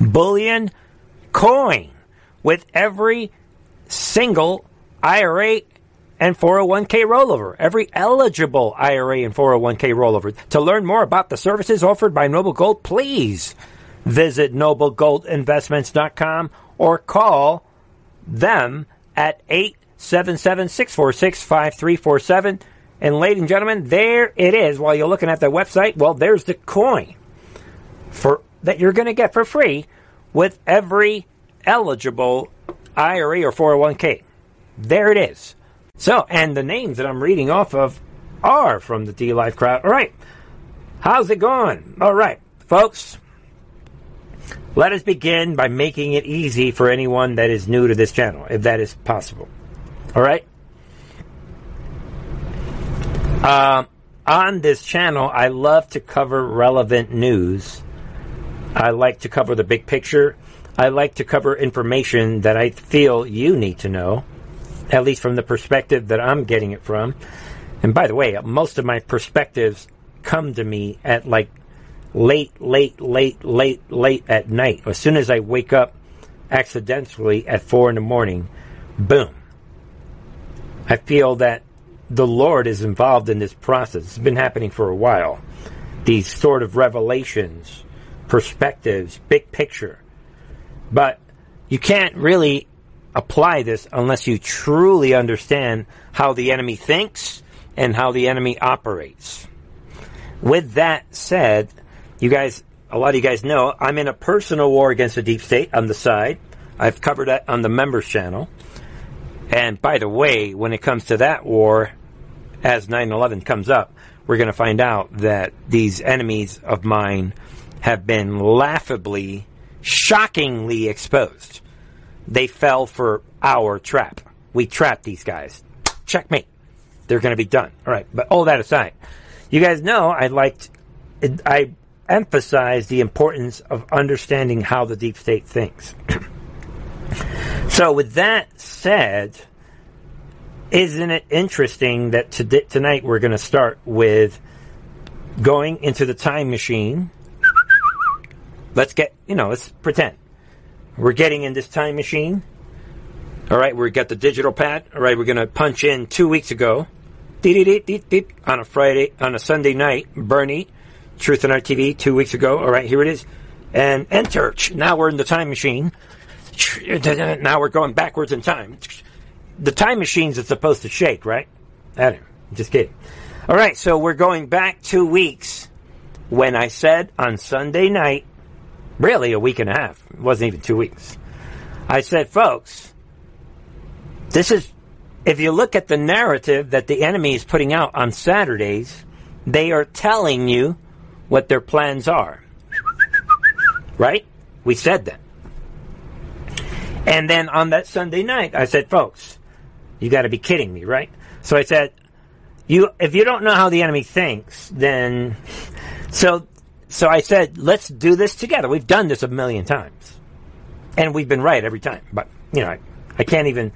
bullion coin with every single IRA and 401k rollover, every eligible IRA and 401k rollover. To learn more about the services offered by Noble Gold, please visit NobleGoldInvestments.com or call them at 877-646-5347. And ladies and gentlemen, there it is. While you're looking at the website, well, there's the coin that you're going to get for free with every eligible IRA or 401k. There it is. So, and the names that I'm reading off of are from the DLive crowd. All right. How's it going? All right, folks. Let us begin by making it easy for anyone that is new to this channel, if that is possible. All right. On this channel, I love to cover relevant news. I like to cover the big picture. I like to cover information that I feel you need to know, at least from the perspective that I'm getting it from. And by the way, most of my perspectives come to me at like late at night. As soon as I wake up accidentally at 4 in the morning, boom. I feel that the Lord is involved in this process. It's been happening for a while. These sort of revelations, perspectives, big picture. But you can't really apply this unless you truly understand how the enemy thinks and how the enemy operates. With that said, you guys, a lot of you guys know, I'm in a personal war against the deep state on the side. I've covered that on the members channel. And by the way, when it comes to that war, as 9/11 comes up, we're going to find out that these enemies of mine have been laughably, shockingly exposed. They fell for our trap. We trapped these guys. Checkmate. They're going to be done. All right. But all that aside, you guys know I emphasize the importance of understanding how the deep state thinks. So with that said, isn't it interesting that tonight we're going to start with going into the time machine? Let's get, let's pretend we're getting in this time machine. All right, we got the digital pad. All right, we're going to punch in 2 weeks ago. On a Friday, on a Sunday night, Bernie, Truth and Our TV, 2 weeks ago. All right, here it is. And enter. Now we're in the time machine. Now we're going backwards in time. The time machines are supposed to shake, right? I don't know. Just kidding. All right, so we're going back 2 weeks when I said on Sunday night, really a week and a half. It wasn't even 2 weeks. I said, folks, this is, if you look at the narrative that the enemy is putting out on Saturdays, they are telling you what their plans are. Right? We said that. And then on that Sunday night, I said, folks, You got to be kidding me, right? So I said, if you don't know how the enemy thinks, then... So I said, let's do this together. We've done this 1,000,000 times. And we've been right every time. But, you know, I can't even...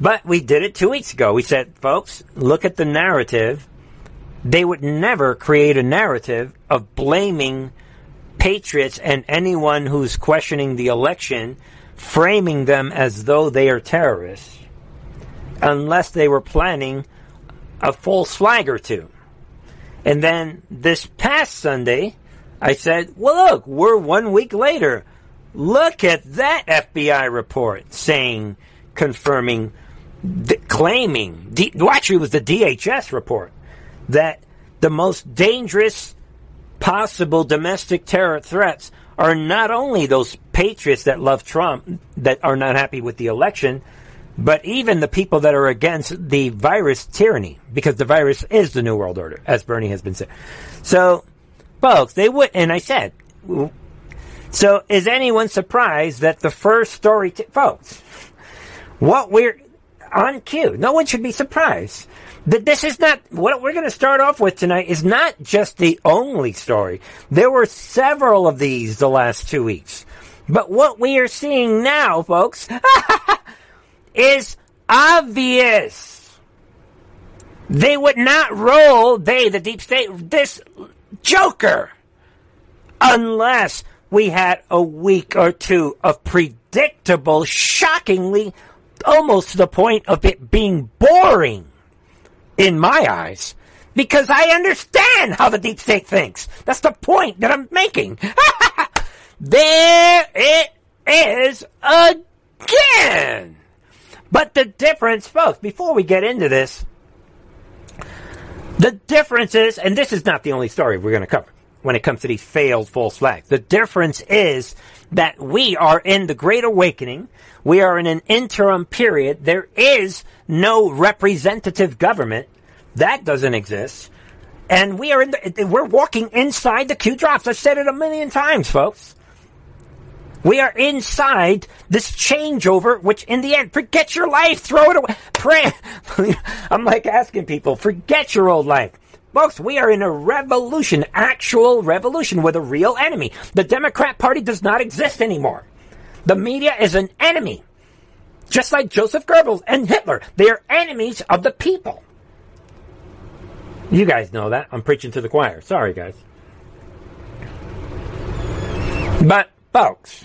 But we did it 2 weeks ago. We said, folks, look at the narrative. They would never create a narrative of blaming patriots and anyone who's questioning the election, framing them as though they are terrorists, unless they were planning a false flag or two. And then this past Sunday, I said, well, look, we're 1 week later. Look at that FBI report saying, confirming, claiming, well, actually it was the DHS report, that the most dangerous possible domestic terror threats are not only those patriots that love Trump, that are not happy with the election, but even the people that are against the virus tyranny, because the virus is the New World Order, as Bernie has been saying. So, folks, they would, and I said, so is anyone surprised that the first story, folks, what we're, on cue, no one should be surprised. That this is not, what we're going to start off with tonight is not just the only story. There were several of these the last 2 weeks. But what we are seeing now, folks, is obvious. They would not roll, the deep state, this joker, unless we had a week or two of predictable, shockingly, almost to the point of it being boring. In my eyes, because I understand how the deep state thinks. That's the point that I'm making. There it is again. But the difference, folks, before we get into this, the difference is, and this is not the only story we're going to cover when it comes to these failed false flags. The difference is that we are in the Great Awakening. We are in an interim period. There is no representative government. That doesn't exist. And we are in we're walking inside the Q drops. I've said it 1,000,000 times, folks. We are inside this changeover, which in the end, forget your life, throw it away. Pray. I'm like asking people, forget your old life. Folks, we are in a revolution, actual revolution with a real enemy. The Democrat Party does not exist anymore. The media is an enemy. Just like Joseph Goebbels and Hitler. They are enemies of the people. You guys know that. I'm preaching to the choir. Sorry, guys. But, folks,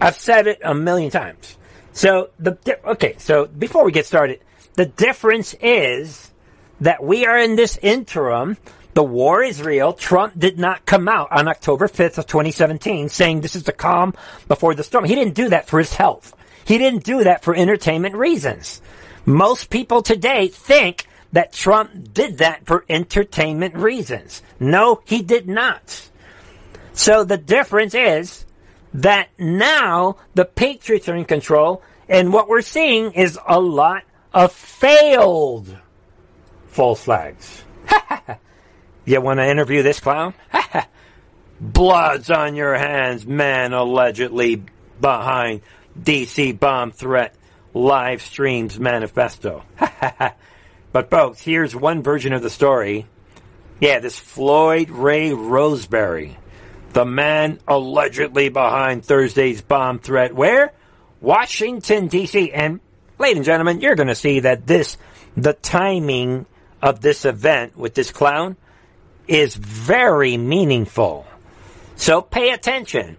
I've said it 1,000,000 times. So, so before we get started, the difference is that we are in this interim. The war is real. Trump did not come out on October 5th of 2017 saying this is the calm before the storm. He didn't do that for his health. He didn't do that for entertainment reasons. Most people today think that Trump did that for entertainment reasons. No, he did not. So the difference is that now the patriots are in control, and what we're seeing is a lot of failed false flags. You want to interview this clown? Blood's on your hands. Man allegedly behind DC bomb threat. Live streams manifesto. But folks, here's one version of the story. Yeah, this Floyd Ray Roseberry. The man allegedly behind Thursday's bomb threat. Where? Washington, DC. And ladies and gentlemen, you're going to see that the timing of this event with this clown is very meaningful. So pay attention.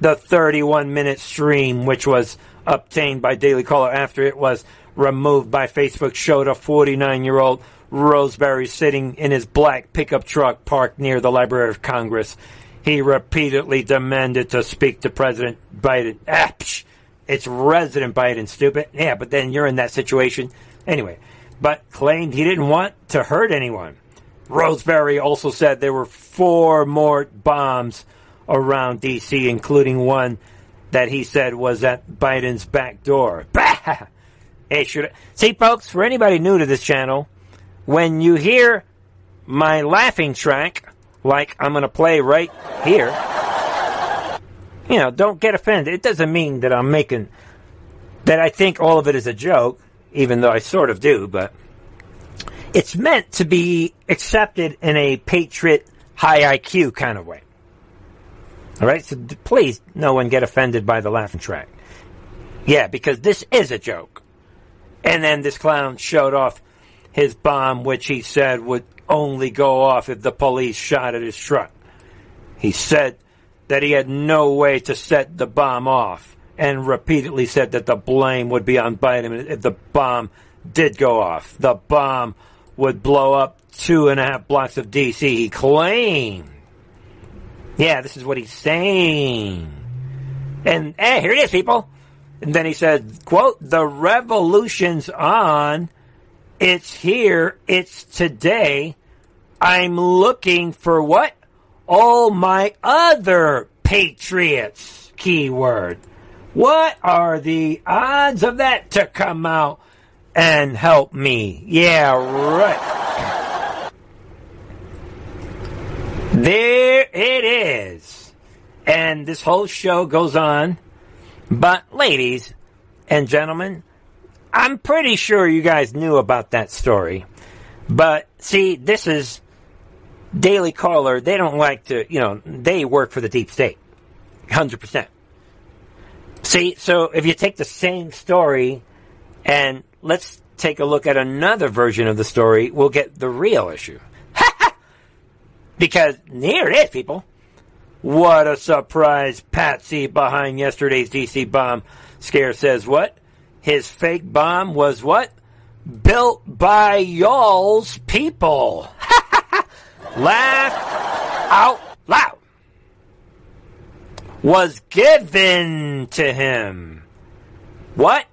The 31-minute stream, which was obtained by Daily Caller after it was removed by Facebook, showed a 49-year-old Roseberry sitting in his black pickup truck parked near the Library of Congress. He repeatedly demanded to speak to President Biden. Ah, psh, it's President Biden, stupid. Yeah, but then you're in that situation. Anyway, but claimed he didn't want to hurt anyone. Roseberry also said there were 4 more bombs around D.C., including one that he said was at Biden's back door. Bah! It should... See, folks, for anybody new to this channel, when you hear my laughing track, like I'm going to play right here, don't get offended. It doesn't mean that I'm making that I think all of it is a joke, even though I sort of do, but it's meant to be accepted in a patriot, high IQ kind of way. All right, so please, no one get offended by the laughing track. Yeah, because this is a joke. And then this clown showed off his bomb, which he said would only go off if the police shot at his truck. He said that he had no way to set the bomb off, and repeatedly said that the blame would be on Biden if the bomb did go off. The bomb would blow up 2.5 blocks of D.C., he claimed. Yeah, this is what he's saying. And hey, here it is, people. And then he said, quote, "The revolution's on. It's here. It's today. I'm looking for what? All my other patriots." Keyword. What are the odds of that to come out and help me? Yeah, right. There it is. And this whole show goes on. But, ladies and gentlemen, I'm pretty sure you guys knew about that story. But, see, this is Daily Caller. They don't like to, you know, they work for the deep state. 100%. See, so if you take the same story and let's take a look at another version of the story, we'll get the real issue. Because here it is, people. What a surprise patsy behind yesterday's D.C. bomb scare says what? His fake bomb was what? Built by y'all's people. Laugh out loud. Was given to him. What?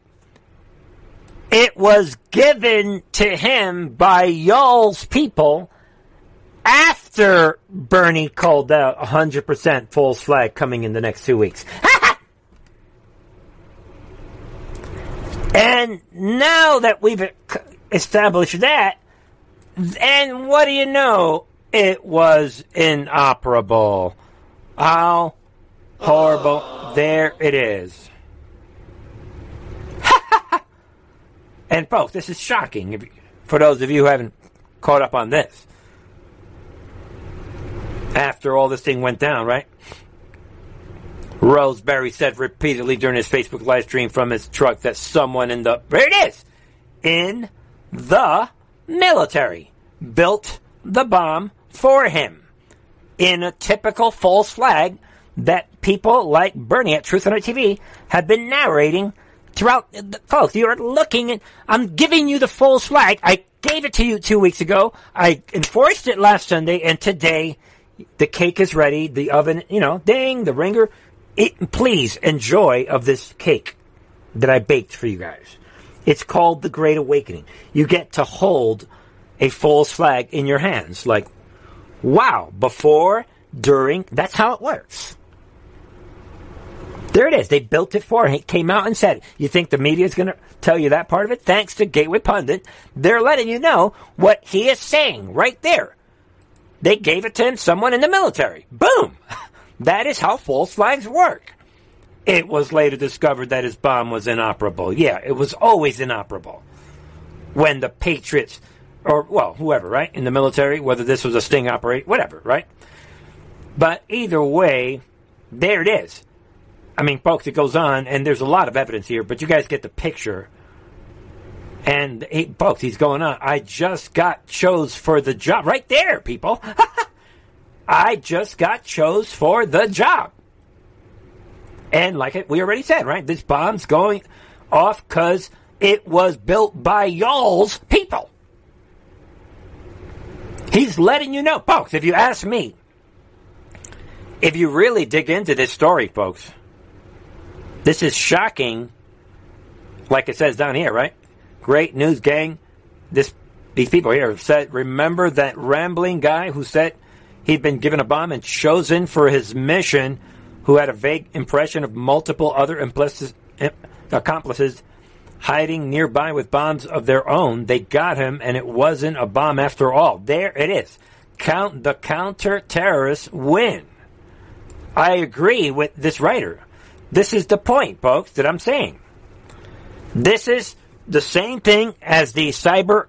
It was given to him by y'all's people after Bernie called out 100% false flag coming in the next 2 weeks. And now that we've established that, and what do you know? It was inoperable. How horrible. There it is. And folks, this is shocking for those of you who haven't caught up on this. After all this thing went down, right? Roseberry said repeatedly during his Facebook live stream from his truck that someone in the... There it is! In the military built the bomb for him. In a typical false flag that people like Bernie at Truth and Our TV have been narrating throughout. Folks, you are looking at... I'm giving you the false flag. I gave it to you 2 weeks ago. I enforced it last Sunday, and today the cake is ready. The oven, you know, ding, the ringer. Please enjoy of this cake that I baked for you guys. It's called the Great Awakening. You get to hold a false flag in your hands. Like, wow, before, during, that's how it works. There it is. They built it for him. He came out and said it. You think the media is going to tell you that part of it? Thanks to Gateway Pundit, they're letting you know what he is saying right there. They gave it to him, someone in the military. Boom! That is how false flags work. It was later discovered that his bomb was inoperable. Yeah, it was always inoperable. When the patriots, or, well, whoever, right? In the military, whether this was a sting operation, whatever, right? But either way, there it is. I mean, folks, it goes on, and there's a lot of evidence here, but you guys get the picture. And, hey, folks, he's going on. I just got chose for the job. Right there, people. I just got chose for the job. And like we already said, right? This bomb's going off because it was built by y'all's people. He's letting you know. Folks, if you ask me, if you really dig into this story, folks, this is shocking. Like it says down here, right? Great news, gang. These people here said, remember that rambling guy who said he'd been given a bomb and chosen for his mission, who had a vague impression of multiple other accomplices hiding nearby with bombs of their own? They got him, and it wasn't a bomb after all. There it is. The counter-terrorists win. I agree with this writer. This is the point, folks, that I'm saying. This is the same thing as the cyber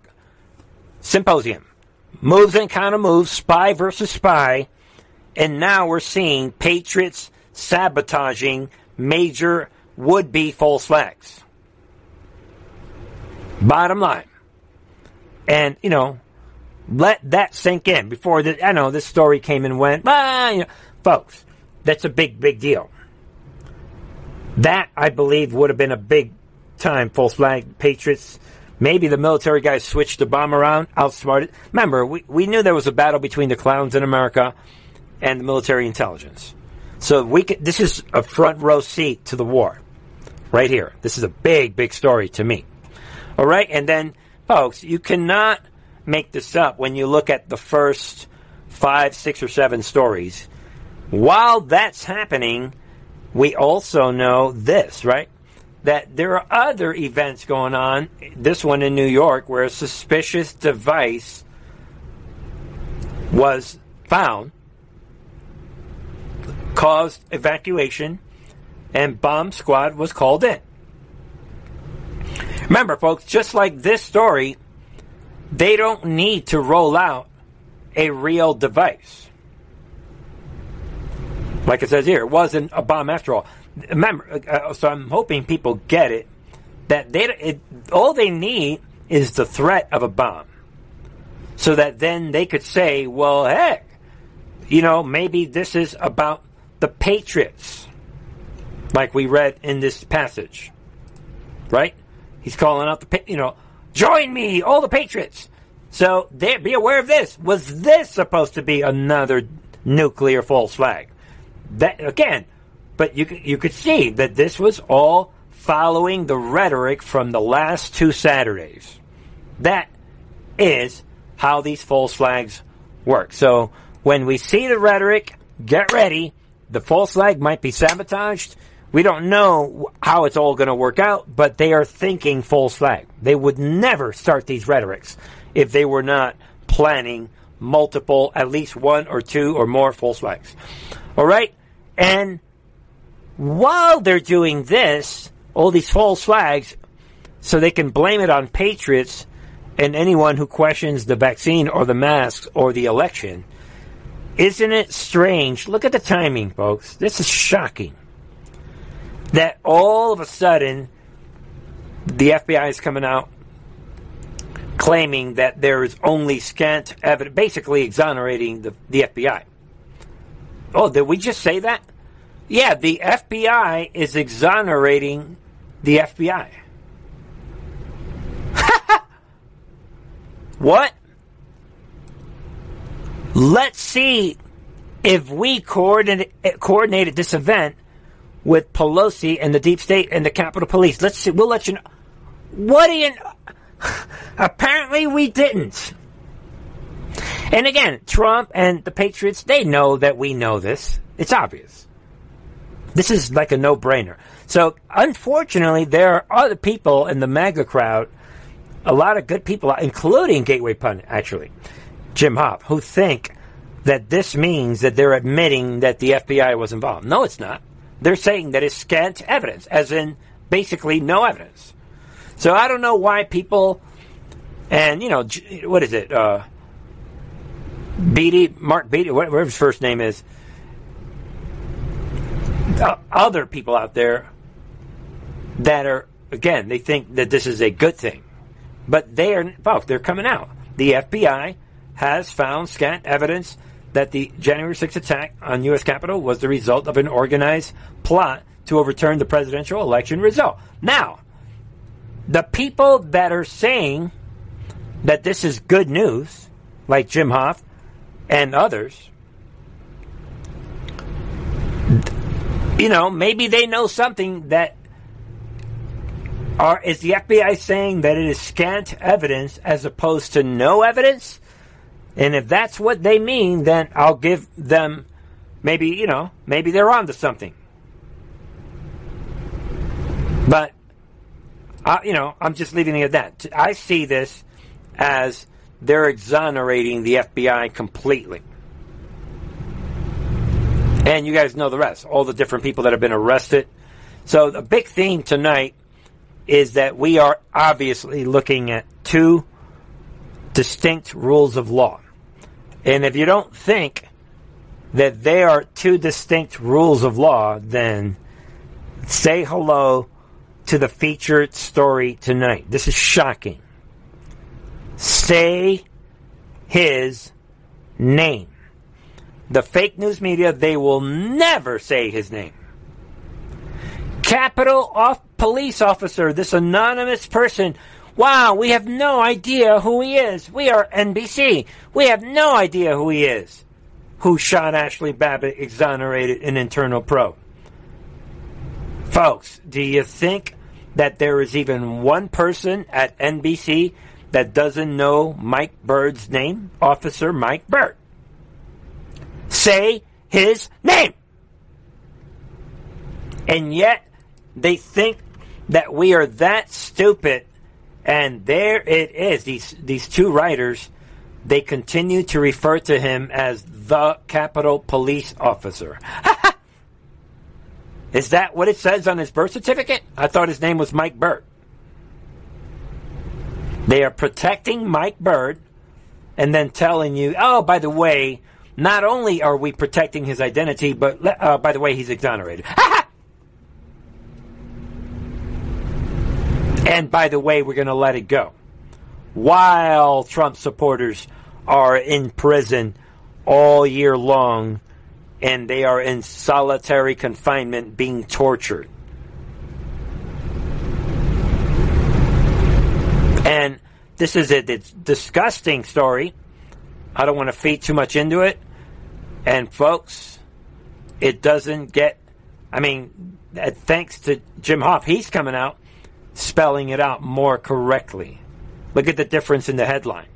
symposium. Moves and counter moves, spy versus spy. And now we're seeing patriots sabotaging major would-be false flags. Bottom line. And, you know, let that sink in. Before, I know this story came and went. Ah, you know, folks, that's a big, big deal. That, I believe, would have been a big-time false flag patriots. Maybe the military guys switched the bomb around, outsmarted. Remember, we knew there was a battle between the clowns in America and the military intelligence. So we could, this is a front row seat to the war. Right here. This is a big, big story to me. All right? And then, folks, you cannot make this up when you look at the first 5, 6, or 7 stories. While that's happening, we also know this, right? That there are other events going on. This one in New York where a suspicious device was found, caused evacuation, and bomb squad was called in. Remember, folks, just like this story, they don't need to roll out a real device. Like it says here, it wasn't a bomb after all. Remember, so I'm hoping people get it, that all they need is the threat of a bomb. So that then they could say, well, heck, you know, maybe this is about the patriots, like we read in this passage, right? He's calling out the, you know, join me, all the patriots. So be aware of this. Was this supposed to be another nuclear false flag? That again, but you could see that this was all following the rhetoric from the last 2 Saturdays. That is how these false flags work. So when we see the rhetoric, get ready. The false flag might be sabotaged. We don't know how it's all going to work out, but they are thinking false flag. They would never start these rhetorics if they were not planning multiple, at least 1 or 2 or more false flags. All right? And while they're doing this, all these false flags, so they can blame it on patriots and anyone who questions the vaccine or the masks or the election. Isn't it strange? Look at the timing, folks. This is shocking. That all of a sudden, the FBI is coming out claiming that there is only scant evidence, basically exonerating the FBI. Oh, did we just say that? Yeah, the FBI is exonerating the FBI. What? Let's see if we coordinated this event with Pelosi and the deep state and the Capitol Police. Let's see. We'll let you know. What do you know? Apparently we didn't. And again, Trump and the Patriots, they know that we know this. It's obvious. This is like a no-brainer. So, unfortunately, there are other people in the MAGA crowd, a lot of good people, including Gateway Pundit, actually, Jim Hoft, who think that this means that they're admitting that the FBI was involved. No, it's not. They're saying that it's scant evidence, as in basically no evidence. So I don't know why people, and, you know, what is it? Mark Beattie, whatever his first name is. Other people out there that are, again, they think that this is a good thing. But they are, folks, they're coming out. The FBI has found scant evidence that the January 6th attack on U.S. Capitol was the result of an organized plot to overturn the presidential election result. Now, the people that are saying that this is good news, like Jim Hoft and others, you know, maybe they know something that is the FBI saying that it is scant evidence as opposed to no evidence? And if that's what they mean, then I'll give them, maybe, you know, maybe they're onto something. But, you know, I'm just leaving it at that. I see this as they're exonerating the FBI completely. And you guys know the rest, all the different people that have been arrested. So the big theme tonight is that we are obviously looking at two distinct rules of law. And if you don't think that they are two distinct rules of law, then say hello to the featured story tonight. This is shocking. Say his name. The fake news media, they will never say his name. Capitol police officer, this anonymous person. Wow, we have no idea who he is. We are NBC. We have no idea who he is. Who shot Ashley Babbitt, exonerated an internal probe. Folks, do you think that there is even one person at NBC that doesn't know Mike Byrd's name? Officer Mike Byrd. Say his name. And yet, they think that we are that stupid. And there it is. These two writers, they continue to refer to him as the Capitol police officer. Is that what it says on his birth certificate? I thought his name was Mike Byrd. They are protecting Mike Byrd and then telling you, oh, by the way, not only are we protecting his identity, but by the way, he's exonerated. And by the way, we're going to let it go. While Trump supporters are in prison all year long, and they are in solitary confinement being tortured. And this is a disgusting story. I don't want to feed too much into it. And folks, it doesn't get... I mean, thanks to Jim Hoft, he's coming out spelling it out more correctly. Look at the difference in the headline.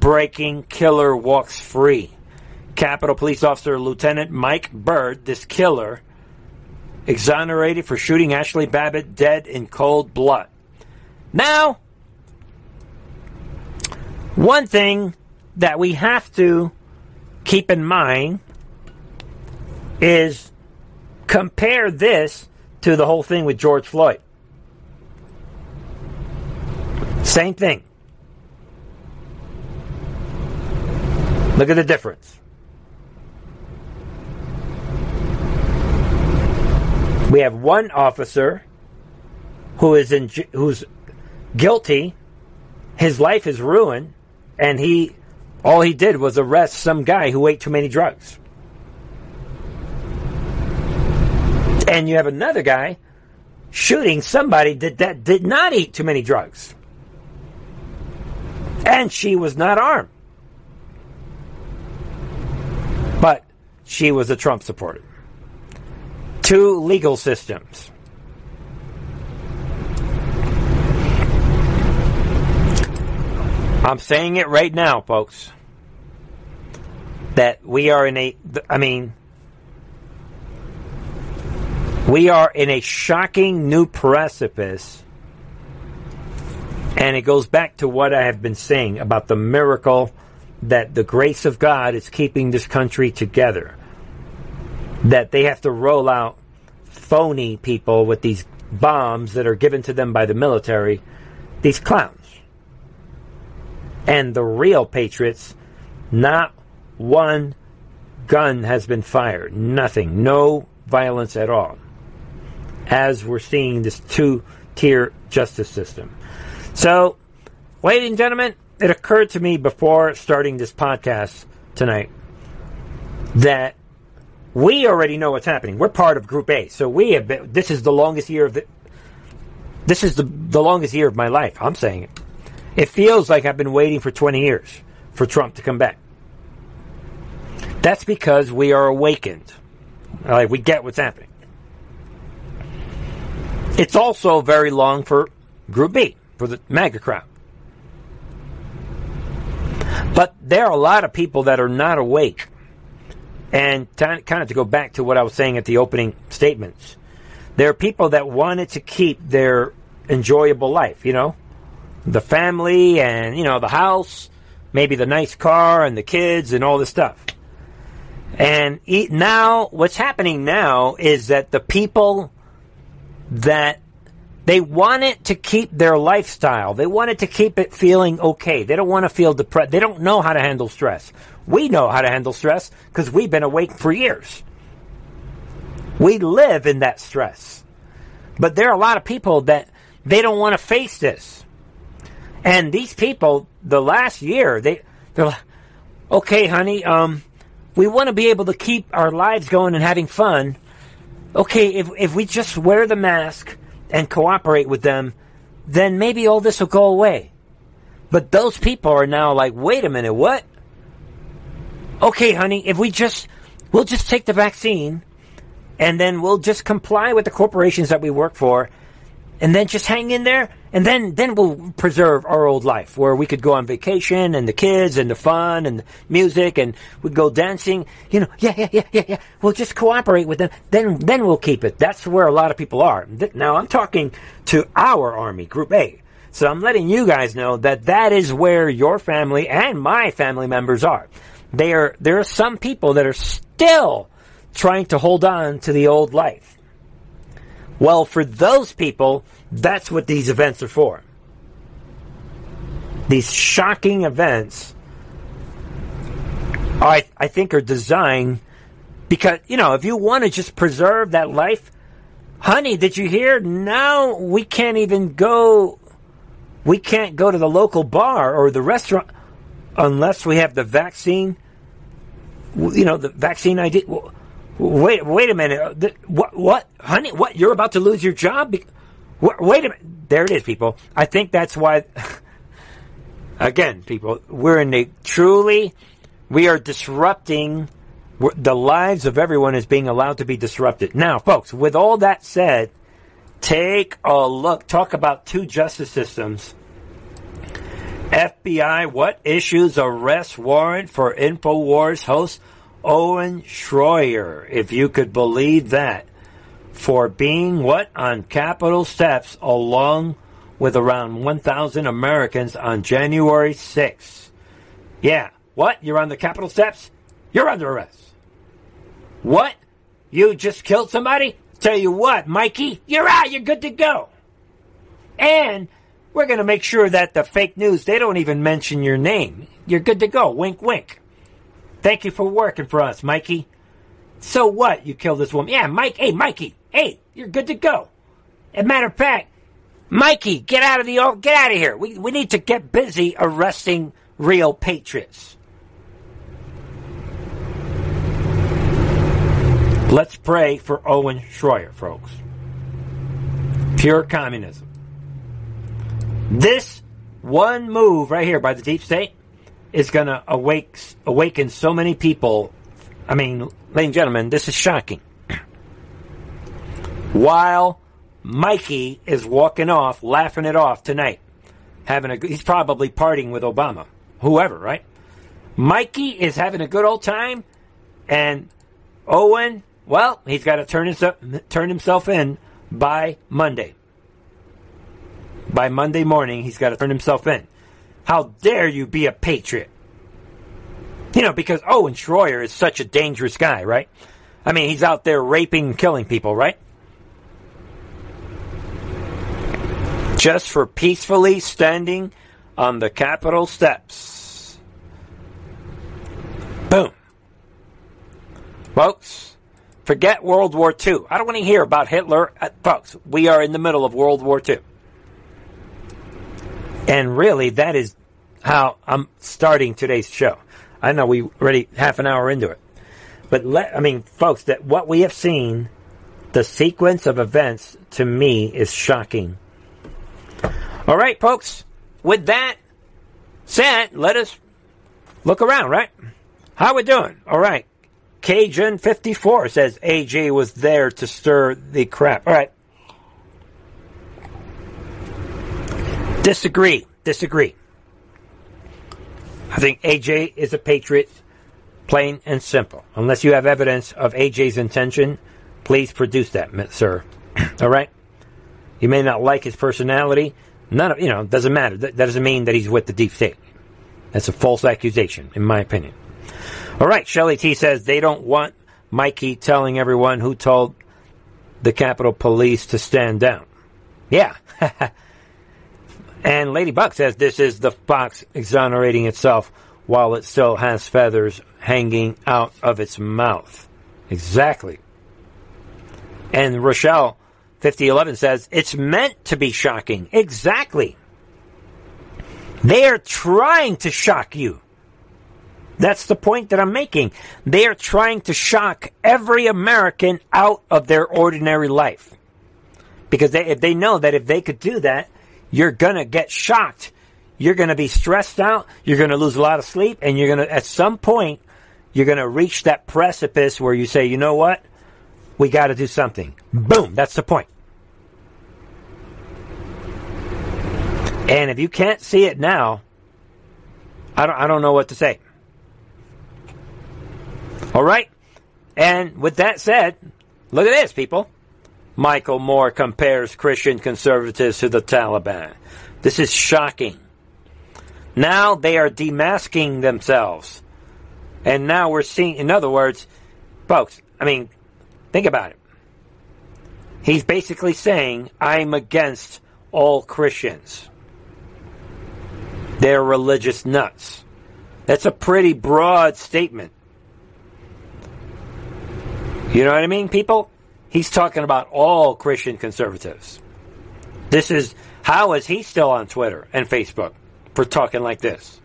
Breaking killer walks free. Capitol Police Officer Lieutenant Mike Byrd, this killer, exonerated for shooting Ashley Babbitt dead in cold blood. Now, one thing that we have to keep in mind is compare this to the whole thing with George Floyd. Same thing. Look at the difference. We have one officer who is who's guilty. His life is ruined, and all he did was arrest some guy who ate too many drugs. And you have another guy shooting somebody that did not eat too many drugs. And she was not armed. But she was a Trump supporter. Two legal systems. I'm saying it right now, folks. That we are in a shocking new precipice. And it goes back to what I have been saying about the miracle that the grace of God is keeping this country together. That they have to roll out phony people with these bombs that are given to them by the military, these clowns. And the real patriots, not one gun has been fired. Nothing. No violence at all. As we're seeing this two-tier justice system. So, ladies and gentlemen, it occurred to me before starting this podcast tonight that we already know what's happening. We're part of Group A, so we have been. This is the longest year of the longest year of my life. I'm saying it. It feels like I've been waiting for 20 years for Trump to come back. That's because we are awakened. Like we get what's happening. It's also very long for Group B, for the MAGA crowd. But there are a lot of people that are not awake. And kind of to go back to what I was saying at the opening statements, there are people that wanted to keep their enjoyable life, you know, the family and, you know, the house, maybe the nice car and the kids and all this stuff. And now, what's happening now is that the people that They want it to keep their lifestyle. They want it to keep it feeling okay. They don't want to feel depressed. They don't know how to handle stress. We know how to handle stress because we've been awake for years. We live in that stress. But there are a lot of people that they don't want to face this. And these people, the last year, they're like, okay, honey, we want to be able to keep our lives going and having fun. Okay, if we just wear the mask and cooperate with them, then maybe all this will go away. But those people are now like, wait a minute, what? Okay, honey, if we'll just take the vaccine, and then we'll just comply with the corporations that we work for, and then just hang in there, and then we'll preserve our old life, where we could go on vacation, and the kids, and the fun, and the music, and we'd go dancing. You know, yeah. We'll just cooperate with them. Then we'll keep it. That's where a lot of people are. Now, I'm talking to our Army, Group A. So I'm letting you guys know that that is where your family and my family members are. There are some people that are still trying to hold on to the old life. Well, for those people, that's what these events are for. These shocking events, I think, are designed because, you know, if you want to just preserve that life, honey, did you hear? Now we can't even go, we can't go to the local bar or the restaurant unless we have the vaccine, you know, the vaccine ID. Wait a minute. What? Honey, what? You're about to lose your job? Wait a minute. There it is, people. I think that's why, again, people, we are disrupting, the lives of everyone is being allowed to be disrupted. Now, folks, with all that said, take a look. Talk about two justice systems. FBI, what issues arrest warrant for InfoWars host Owen Shroyer, if you could believe that, for being what? On Capitol steps along with around 1,000 Americans on January 6th. Yeah, what? You're on the Capitol steps? You're under arrest. What? You just killed somebody? Tell you what, Mikey, you're out, you're good to go. And we're going to make sure that the fake news, they don't even mention your name. You're good to go, wink, wink. Thank you for working for us, Mikey. So what? You killed this woman. Yeah, Mike. Hey, Mikey. Hey, you're good to go. As a matter of fact, Mikey, get out of here. We need to get busy arresting real patriots. Let's pray for Owen Shroyer, folks. Pure communism. This one move right here by the deep state is going to awaken so many people. I mean, ladies and gentlemen, this is shocking. While Mikey is walking off, laughing it off tonight, he's probably partying with Obama, whoever, right? Mikey is having a good old time, and Owen, well, he's got to turn himself in by Monday. By Monday morning, he's got to turn himself in. How dare you be a patriot? You know, because Owen Shroyer is such a dangerous guy, right? I mean, he's out there raping and killing people, right? Just for peacefully standing on the Capitol steps. Boom. Folks, forget World War II. I don't want to hear about Hitler. Folks, we are in the middle of World War II. And really, that is how I'm starting today's show. I know we already half an hour into it. But folks, that what we have seen, the sequence of events, to me, is shocking. All right, folks. With that said, let us look around, right? How we doing? All right. Cajun54 says AJ was there to stir the crap. All right. Disagree. I think AJ is a patriot, plain and simple. Unless you have evidence of AJ's intention, please produce that, sir. All right? You may not like his personality. Doesn't matter. That doesn't mean that he's with the deep state. That's a false accusation, in my opinion. All right, Shelley T says they don't want Mikey telling everyone who told the Capitol Police to stand down. Yeah. And Lady Buck says this is the fox exonerating itself while it still has feathers hanging out of its mouth. Exactly. And Rochelle 5011 says it's meant to be shocking. Exactly. They are trying to shock you. That's the point that I'm making. They are trying to shock every American out of their ordinary life. Because they know that if they could do that, you're going to get shocked. You're going to be stressed out. You're going to lose a lot of sleep. And you're going to, at some point, you're going to reach that precipice where you say, you know what? We got to do something. Boom. That's the point. And if you can't see it now, I don't know what to say. All right, and with that said, look at this, people. Michael Moore compares Christian conservatives to the Taliban. This is shocking. Now they are demasking themselves. And now we're seeing, in other words, folks, I mean, think about it. He's basically saying, I'm against all Christians. They're religious nuts. That's a pretty broad statement. You know what I mean, people? He's talking about all Christian conservatives. This is, how is he still on Twitter and Facebook for talking like this?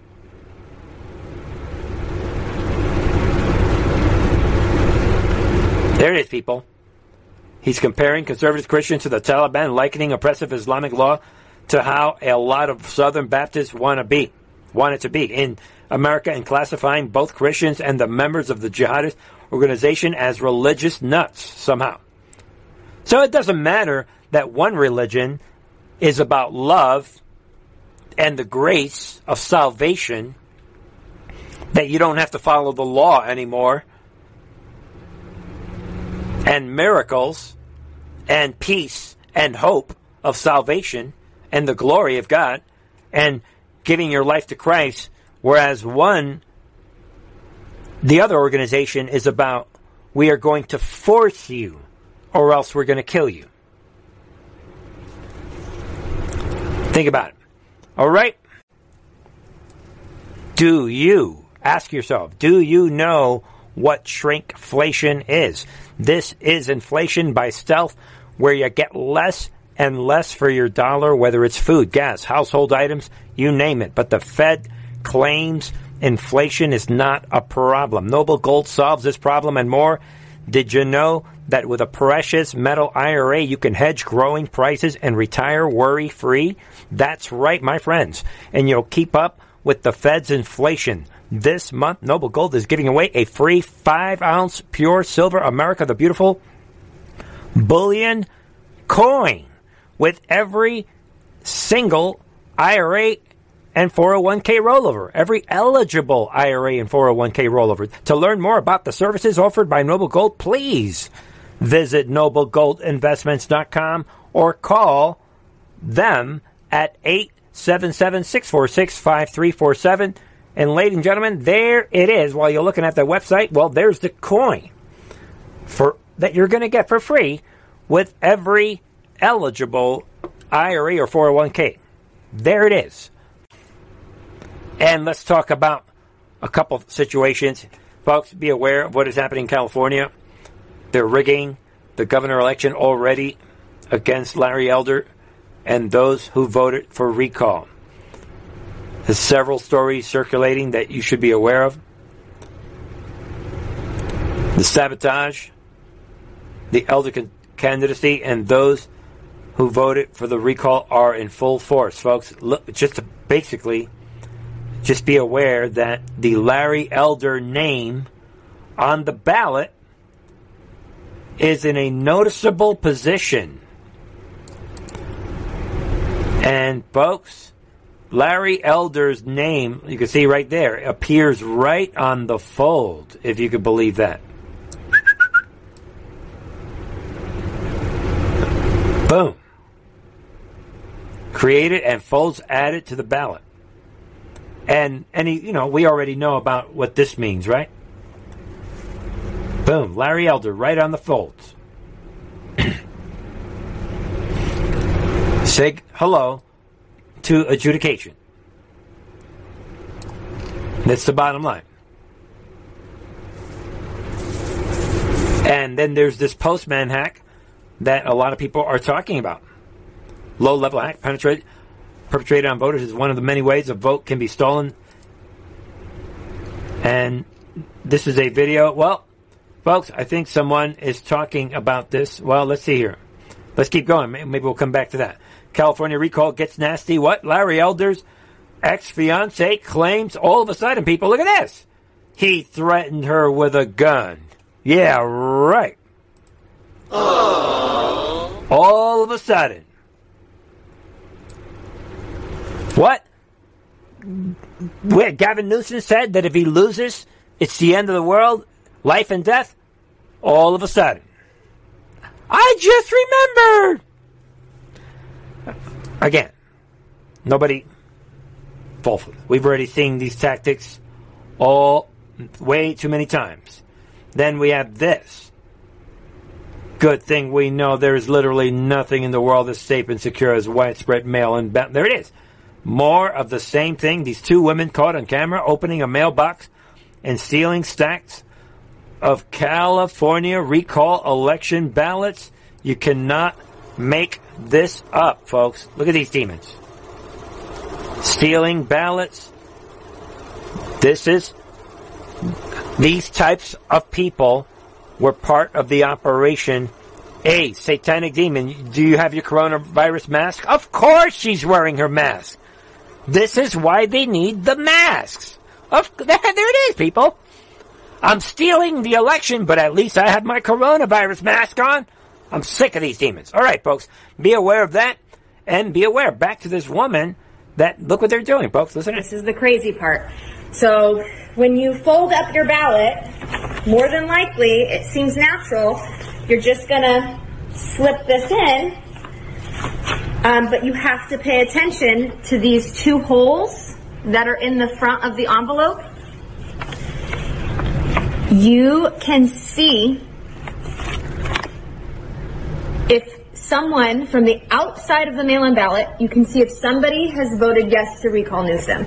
There it is, people. He's comparing conservative Christians to the Taliban, likening oppressive Islamic law to how a lot of Southern Baptists want it to be in America, and classifying both Christians and the members of the jihadist organization as religious nuts somehow. So it doesn't matter that one religion is about love and the grace of salvation, that you don't have to follow the law anymore, and miracles and peace and hope of salvation and the glory of God and giving your life to Christ, whereas the other organization is about, we are going to force you or else we're going to kill you. Think about it. All right? Do you, ask yourself, do you know what shrinkflation is? This is inflation by stealth, where you get less and less for your dollar, whether it's food, gas, household items, you name it. But the Fed claims inflation is not a problem. Noble Gold solves this problem and more. Did you know that with a precious metal IRA, you can hedge growing prices and retire worry-free? That's right, my friends. And you'll keep up with the Fed's inflation. This month, Noble Gold is giving away a free 5-ounce pure silver America the Beautiful bullion coin with every single IRA and 401k rollover, every eligible IRA and 401k rollover. To learn more about the services offered by Noble Gold, please visit NobleGoldInvestments.com or call them at 877-646-5347. And ladies and gentlemen, there it is. While you're looking at the website, well, there's the coin that you're going to get for free with every eligible IRA or 401k. There it is. And let's talk about a couple of situations. Folks, be aware of what is happening in California. They're rigging the governor election already against Larry Elder and those who voted for recall. There's several stories circulating that you should be aware of. The sabotage, the Elder candidacy, and those who voted for the recall are in full force, folks. Look, just be aware that the Larry Elder name on the ballot is in a noticeable position. And folks, Larry Elder's name, you can see right there, appears right on the fold, if you could believe that. Boom. Created and folds added to the ballot. And we already know about what this means, right? Boom, Larry Elder right on the folds. Say hello to adjudication. That's the bottom line. And then there's this postman hack that a lot of people are talking about. Low-level hack perpetrated on voters is one of the many ways a vote can be stolen. And this is a video. Well, folks, I think someone is talking about this. Well, let's see here. Let's keep going. Maybe we'll come back to that. California recall gets nasty. What? Larry Elder's ex-fiance claims all of a sudden, people, look at this. He threatened her with a gun. Yeah, right. Aww. All of a sudden. What? Where Gavin Newsom said that if he loses, it's the end of the world, life and death, all of a sudden. I just remembered! Again, nobody fall for it. We've already seen these tactics all way too many times. Then we have this. Good thing we know there is literally nothing in the world as safe and secure as widespread mail and ballot. There it is. More of the same thing. These two women caught on camera opening a mailbox and stealing stacks of California recall election ballots. You cannot make this up, folks. Look at these demons. Stealing ballots. This is... These types of people were part of the operation. Hey, satanic demon, do you have your coronavirus mask? Of course she's wearing her mask. This is why they need the masks. There it is, people. I'm stealing the election, but at least I have my coronavirus mask on. I'm sick of these demons. All right, folks, be aware of that. And be aware, back to this woman, that look what they're doing, folks. Listen to this. This is the crazy part. So when you fold up your ballot, more than likely, it seems natural, you're just going to slip this in. But you have to pay attention to these two holes that are in the front of the envelope. You can see if someone from the outside of the mail-in ballot, you can see if somebody has voted yes to recall Newsom.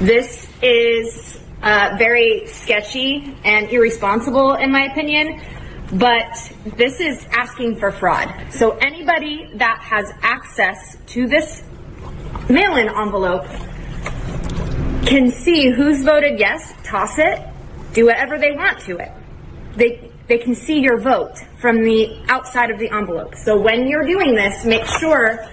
This is very sketchy and irresponsible, in my opinion. But this is asking for fraud. So anybody that has access to this mail-in envelope can see who's voted yes, toss it, do whatever they want to it. They can see your vote from the outside of the envelope. So when you're doing this, make sure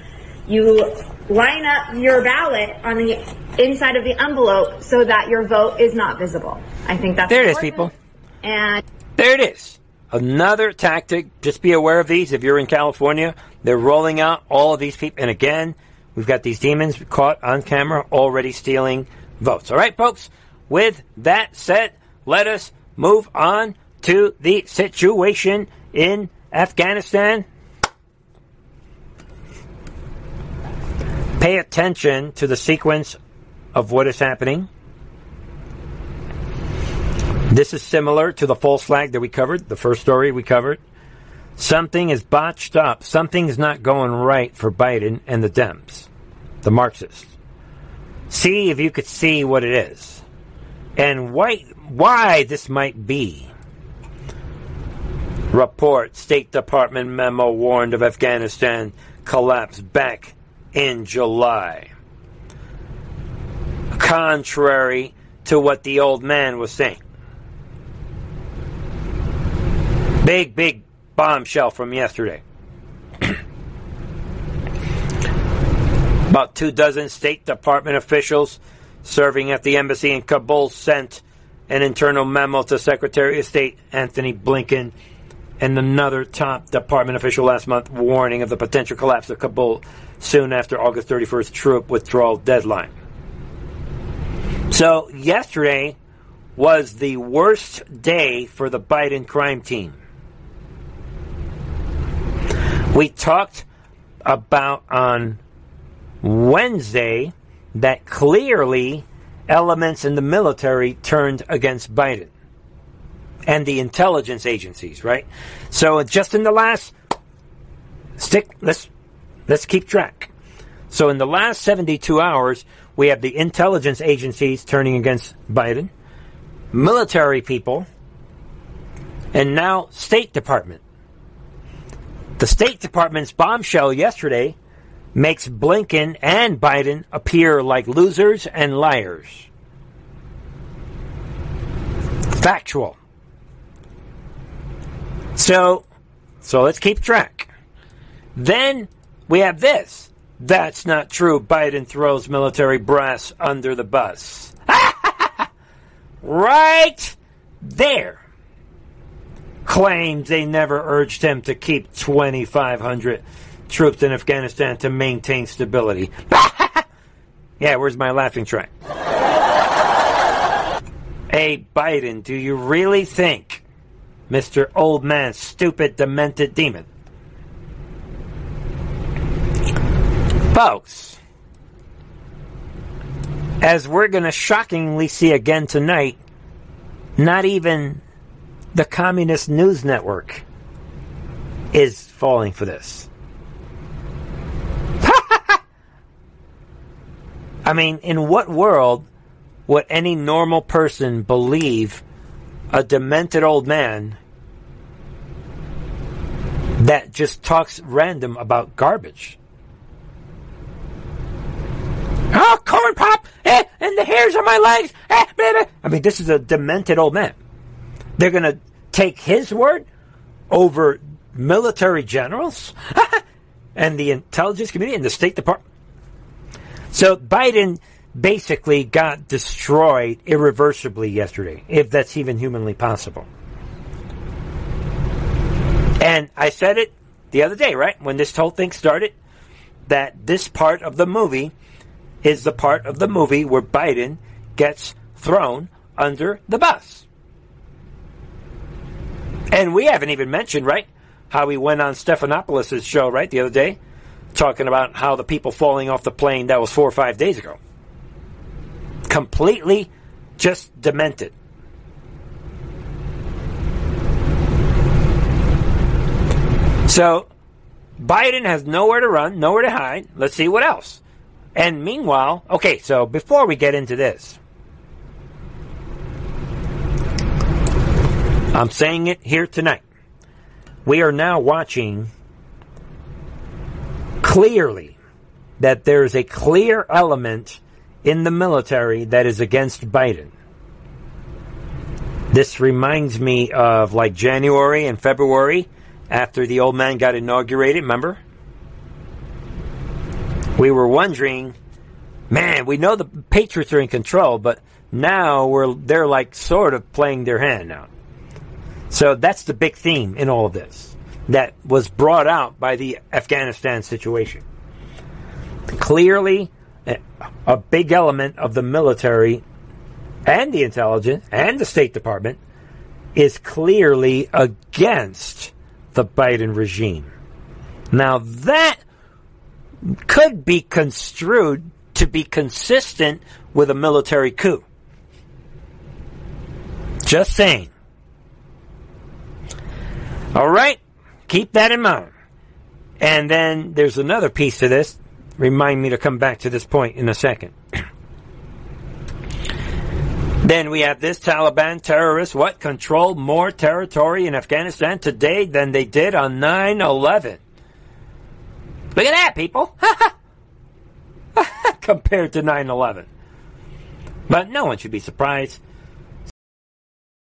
you line up your ballot on the inside of the envelope so that your vote is not visible. I think that's important. There it is, people. And there it is. Another tactic, just be aware of these. If you're in California, they're rolling out all of these people. And again, we've got these demons caught on camera already stealing votes. All right, folks, with that said, let us move on to the situation in Afghanistan. Pay attention to the sequence of what is happening. This is similar to the false flag that we covered, the first story we covered. Something is botched up. Something's not going right for Biden and the Dems, the Marxists. See if you could see what it is and why this might be. Report, State Department memo warned of Afghanistan collapse back in July. Contrary to what the old man was saying. Big, big bombshell from yesterday. About 24 State Department officials serving at the embassy in Kabul sent an internal memo to Secretary of State Anthony Blinken and another top department official last month warning of the potential collapse of Kabul soon after August 31st troop withdrawal deadline. So yesterday was the worst day for the Biden crime team. We talked about on Wednesday that clearly elements in the military turned against Biden and the intelligence agencies, right? So just in the last, let's keep track. So in the last 72 hours, we have the intelligence agencies turning against Biden, military people, and now State Department. The State Department's bombshell yesterday makes Blinken and Biden appear like losers and liars. Factual. So let's keep track. Then we have this. That's not true. Biden throws military brass under the bus. Right there. Claims they never urged him to keep 2,500 troops in Afghanistan to maintain stability. Yeah, where's my laughing track? Hey, Biden, do you really think, Mr. Old Man, Stupid, Demented Demon? Folks, as we're going to shockingly see again tonight, not even the Communist News Network is falling for this. I mean, in what world would any normal person believe a demented old man that just talks random about garbage? Oh, corn pop! And the hairs on my legs! Baby. I mean, this is a demented old man. They're going to take his word over military generals and the intelligence community and the State Department. So Biden basically got destroyed irreversibly yesterday, if that's even humanly possible. And I said it the other day, right, when this whole thing started, that this part of the movie is the part of the movie where Biden gets thrown under the bus. And we haven't even mentioned, right, how he went on Stephanopoulos' show, right, the other day, talking about how the people falling off the plane, that was 4 or 5 days ago. Completely just demented. So Biden has nowhere to run, nowhere to hide. Let's see what else. And meanwhile, okay, so before we get into this, I'm saying it here tonight. We are now watching clearly that there is a clear element in the military that is against Biden. This reminds me of like January and February after the old man got inaugurated, remember? We were wondering, man, we know the Patriots are in control, but now they're like sort of playing their hand out. So that's the big theme in all of this that was brought out by the Afghanistan situation. Clearly, a big element of the military and the intelligence and the State Department is clearly against the Biden regime. Now that could be construed to be consistent with a military coup. Just saying. All right, keep that in mind. And then there's another piece to this. Remind me to come back to this point in a second. Then we have this Taliban terrorists, what, control more territory in Afghanistan today than they did on 9/11. Look at that, people. Compared to 9/11. But no one should be surprised.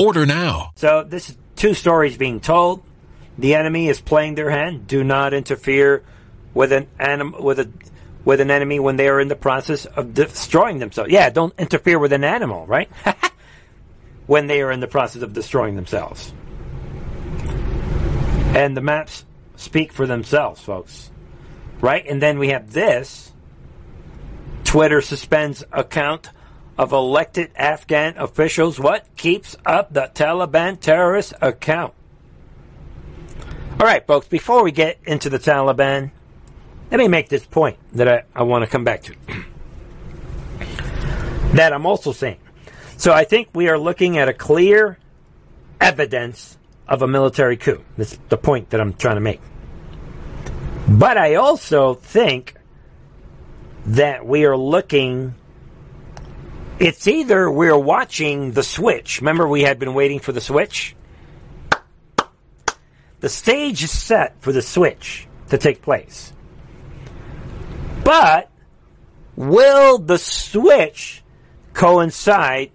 Order now. So this is two stories being told. The enemy is playing their hand. Do not interfere with an enemy when they are in the process of destroying themselves. Yeah, don't interfere with an animal, right? When they are in the process of destroying themselves. And the maps speak for themselves, folks. Right? And then we have this. Twitter suspends account of elected Afghan officials. What keeps up the Taliban terrorist account? All right, folks, before we get into the Taliban, let me make this point that I want to come back to. That I'm also saying. So I think we are looking at a clear evidence of a military coup. That's the point that I'm trying to make. But I also think that we are looking... It's either we're watching the switch. Remember, we had been waiting for the switch? The stage is set for the switch to take place. But will the switch coincide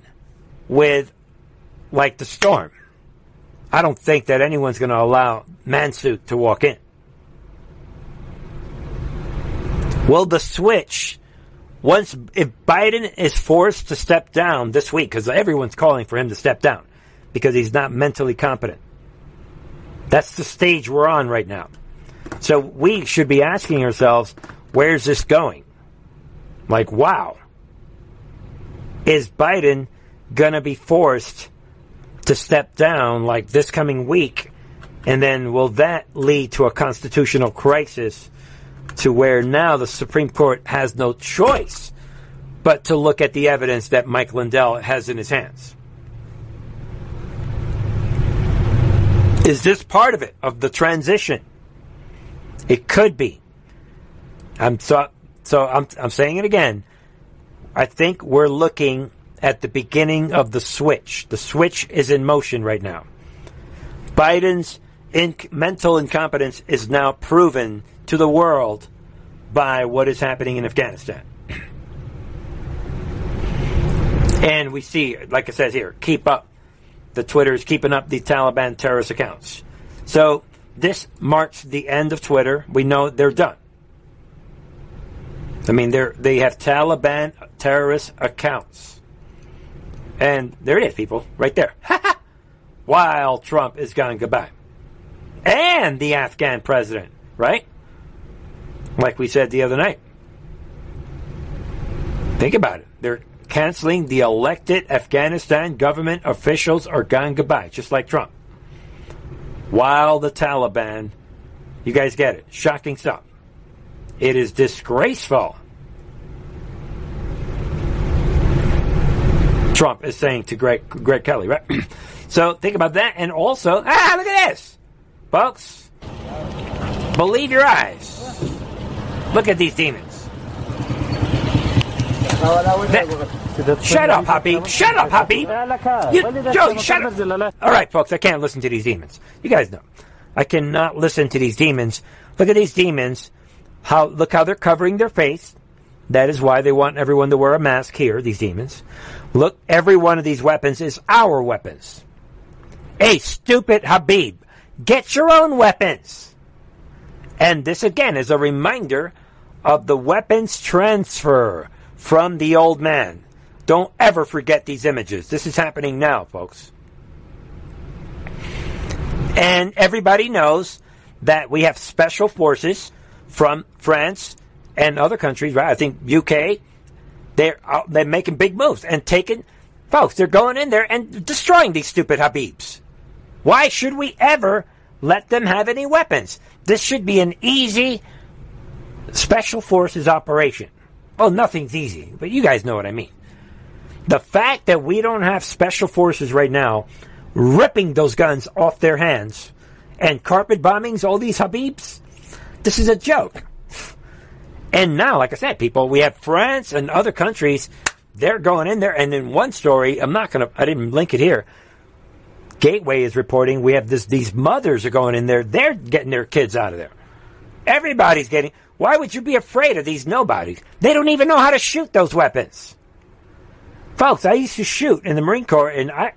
with, like, the storm? I don't think that anyone's going to allow Mansour to walk in. Will the switch... Once, if Biden is forced to step down this week, because everyone's calling for him to step down, because he's not mentally competent. That's the stage we're on right now. So we should be asking ourselves, where's this going? Like, wow. Is Biden going to be forced to step down like this coming week? And then will that lead to a constitutional crisis? To where now the Supreme Court has no choice but to look at the evidence that Mike Lindell has in his hands. Is this part of it, of the transition? It could be. I'm saying it again. I think we're looking at the beginning of the switch. The switch is in motion right now. Biden's mental incompetence is now proven to the world by what is happening in Afghanistan. And we see, like it says here, keep up. The Twitter is keeping up the Taliban terrorist accounts. So this marks the end of Twitter. We know they're done. I mean, they have Taliban terrorist accounts. And there it is, people, right there. While Trump is gone, goodbye. And the Afghan president, right? Like we said the other night. Think about it. They're canceling the elected Afghanistan government officials are gone goodbye, just like Trump. While the Taliban, you guys get it. Shocking stuff. It is disgraceful. Trump is saying to Greg Kelly, right? So think about that. And also, look at this. Folks, believe your eyes. Look at these demons. Shut up, Habib. Shut up, Habib. Joe, shut up. All right, folks, I can't listen to these demons. You guys know. I cannot listen to these demons. Look at these demons. Look how they're covering their face. That is why they want everyone to wear a mask here, these demons. Look, every one of these weapons is our weapons. Hey, stupid Habib, get your own weapons. And this, again, is a reminder of the weapons transfer from the old man. Don't ever forget these images. This is happening now, folks. And everybody knows that we have special forces from France and other countries, right? I think UK, they're making big moves and taking... Folks, they're going in there and destroying these stupid Habibs. Why should we ever... let them have any weapons? This should be an easy special forces operation. Well, nothing's easy, but you guys know what I mean. The fact that we don't have special forces right now ripping those guns off their hands and carpet bombings all these Habibs, this is a joke. And now, like I said, people, we have France and other countries, they're going in there. And in one story, I didn't link it here, Gateway is reporting we have these mothers are going in there. They're getting their kids out of there. Everybody's getting... Why would you be afraid of these nobodies? They don't even know how to shoot those weapons. Folks, I used to shoot in the Marine Corps, and I'm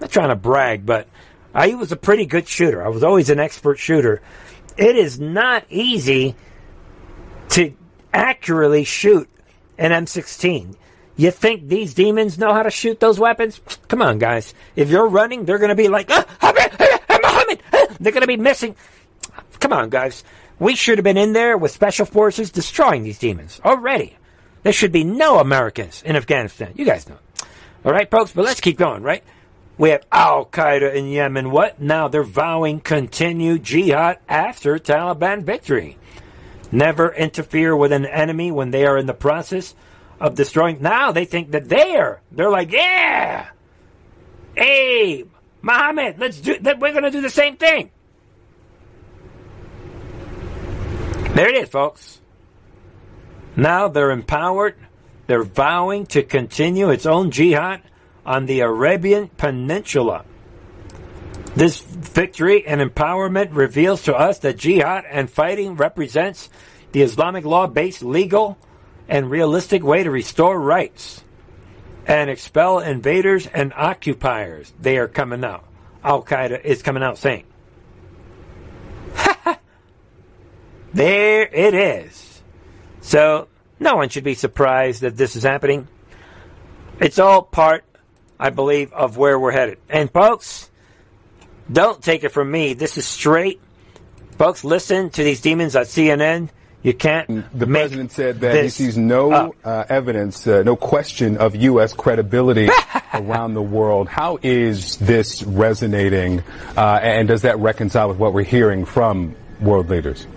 not trying to brag, but I was a pretty good shooter. I was always an expert shooter. It is not easy to accurately shoot an M16. You think these demons know how to shoot those weapons? Come on, guys. If you're running, they're going to be like, Muhammad! They're going to be missing. Come on, guys. We should have been in there with special forces destroying these demons already. There should be no Americans in Afghanistan. You guys know. All right, folks, but let's keep going, right? We have al-Qaeda in Yemen. What? Now they're vowing continued jihad after Taliban victory. Never interfere with an enemy when they are in the process of destroying. Now they think that they're like, yeah, hey, Mohammed, let's do that. We're going to do the same thing. There it is, folks. Now they're empowered. They're vowing to continue its own jihad on the Arabian Peninsula. This victory and empowerment reveals to us that jihad and fighting represents the Islamic law-based legal and realistic way to restore rights and expel invaders and occupiers. They are coming out. Al-Qaeda is coming out saying. There it is. So no one should be surprised that this is happening. It's all part, I believe, of where we're headed. And folks, don't take it from me. This is straight. Folks, listen to these demons on CNN. You can't. The president said that he sees no evidence, no question of U.S. credibility around the world. How is this resonating? And does that reconcile with what we're hearing from world leaders?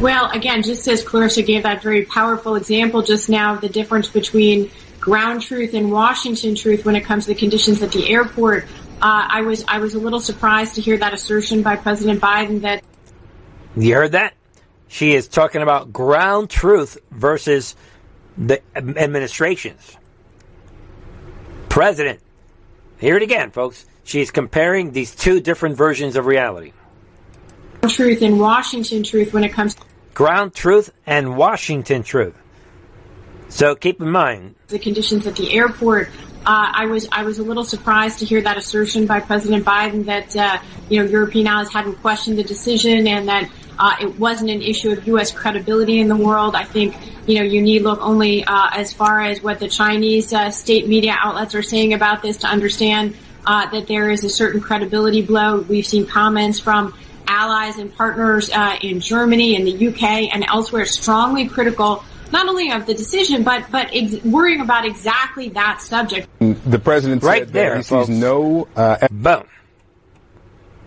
Well, again, just as Clarissa gave that very powerful example just now, the difference between ground truth and Washington truth when it comes to the conditions at the airport. I was a little surprised to hear that assertion by President Biden that... You heard that? She is talking about ground truth versus the administration's. President. Hear it again, folks. She's comparing these two different versions of reality. Truth and Washington truth when it comes to... Ground truth and Washington truth. So keep in mind... The conditions at the airport... I was a little surprised to hear that assertion by President Biden that European allies hadn't questioned the decision and that it wasn't an issue of U.S. credibility in the world. I think you need look only as far as what the Chinese state media outlets are saying about this to understand that there is a certain credibility blow. We've seen comments from allies and partners in Germany and the U.K. and elsewhere strongly critical. Not only of the decision, but worrying about exactly that subject. The president right said there, that he sees no... Boom.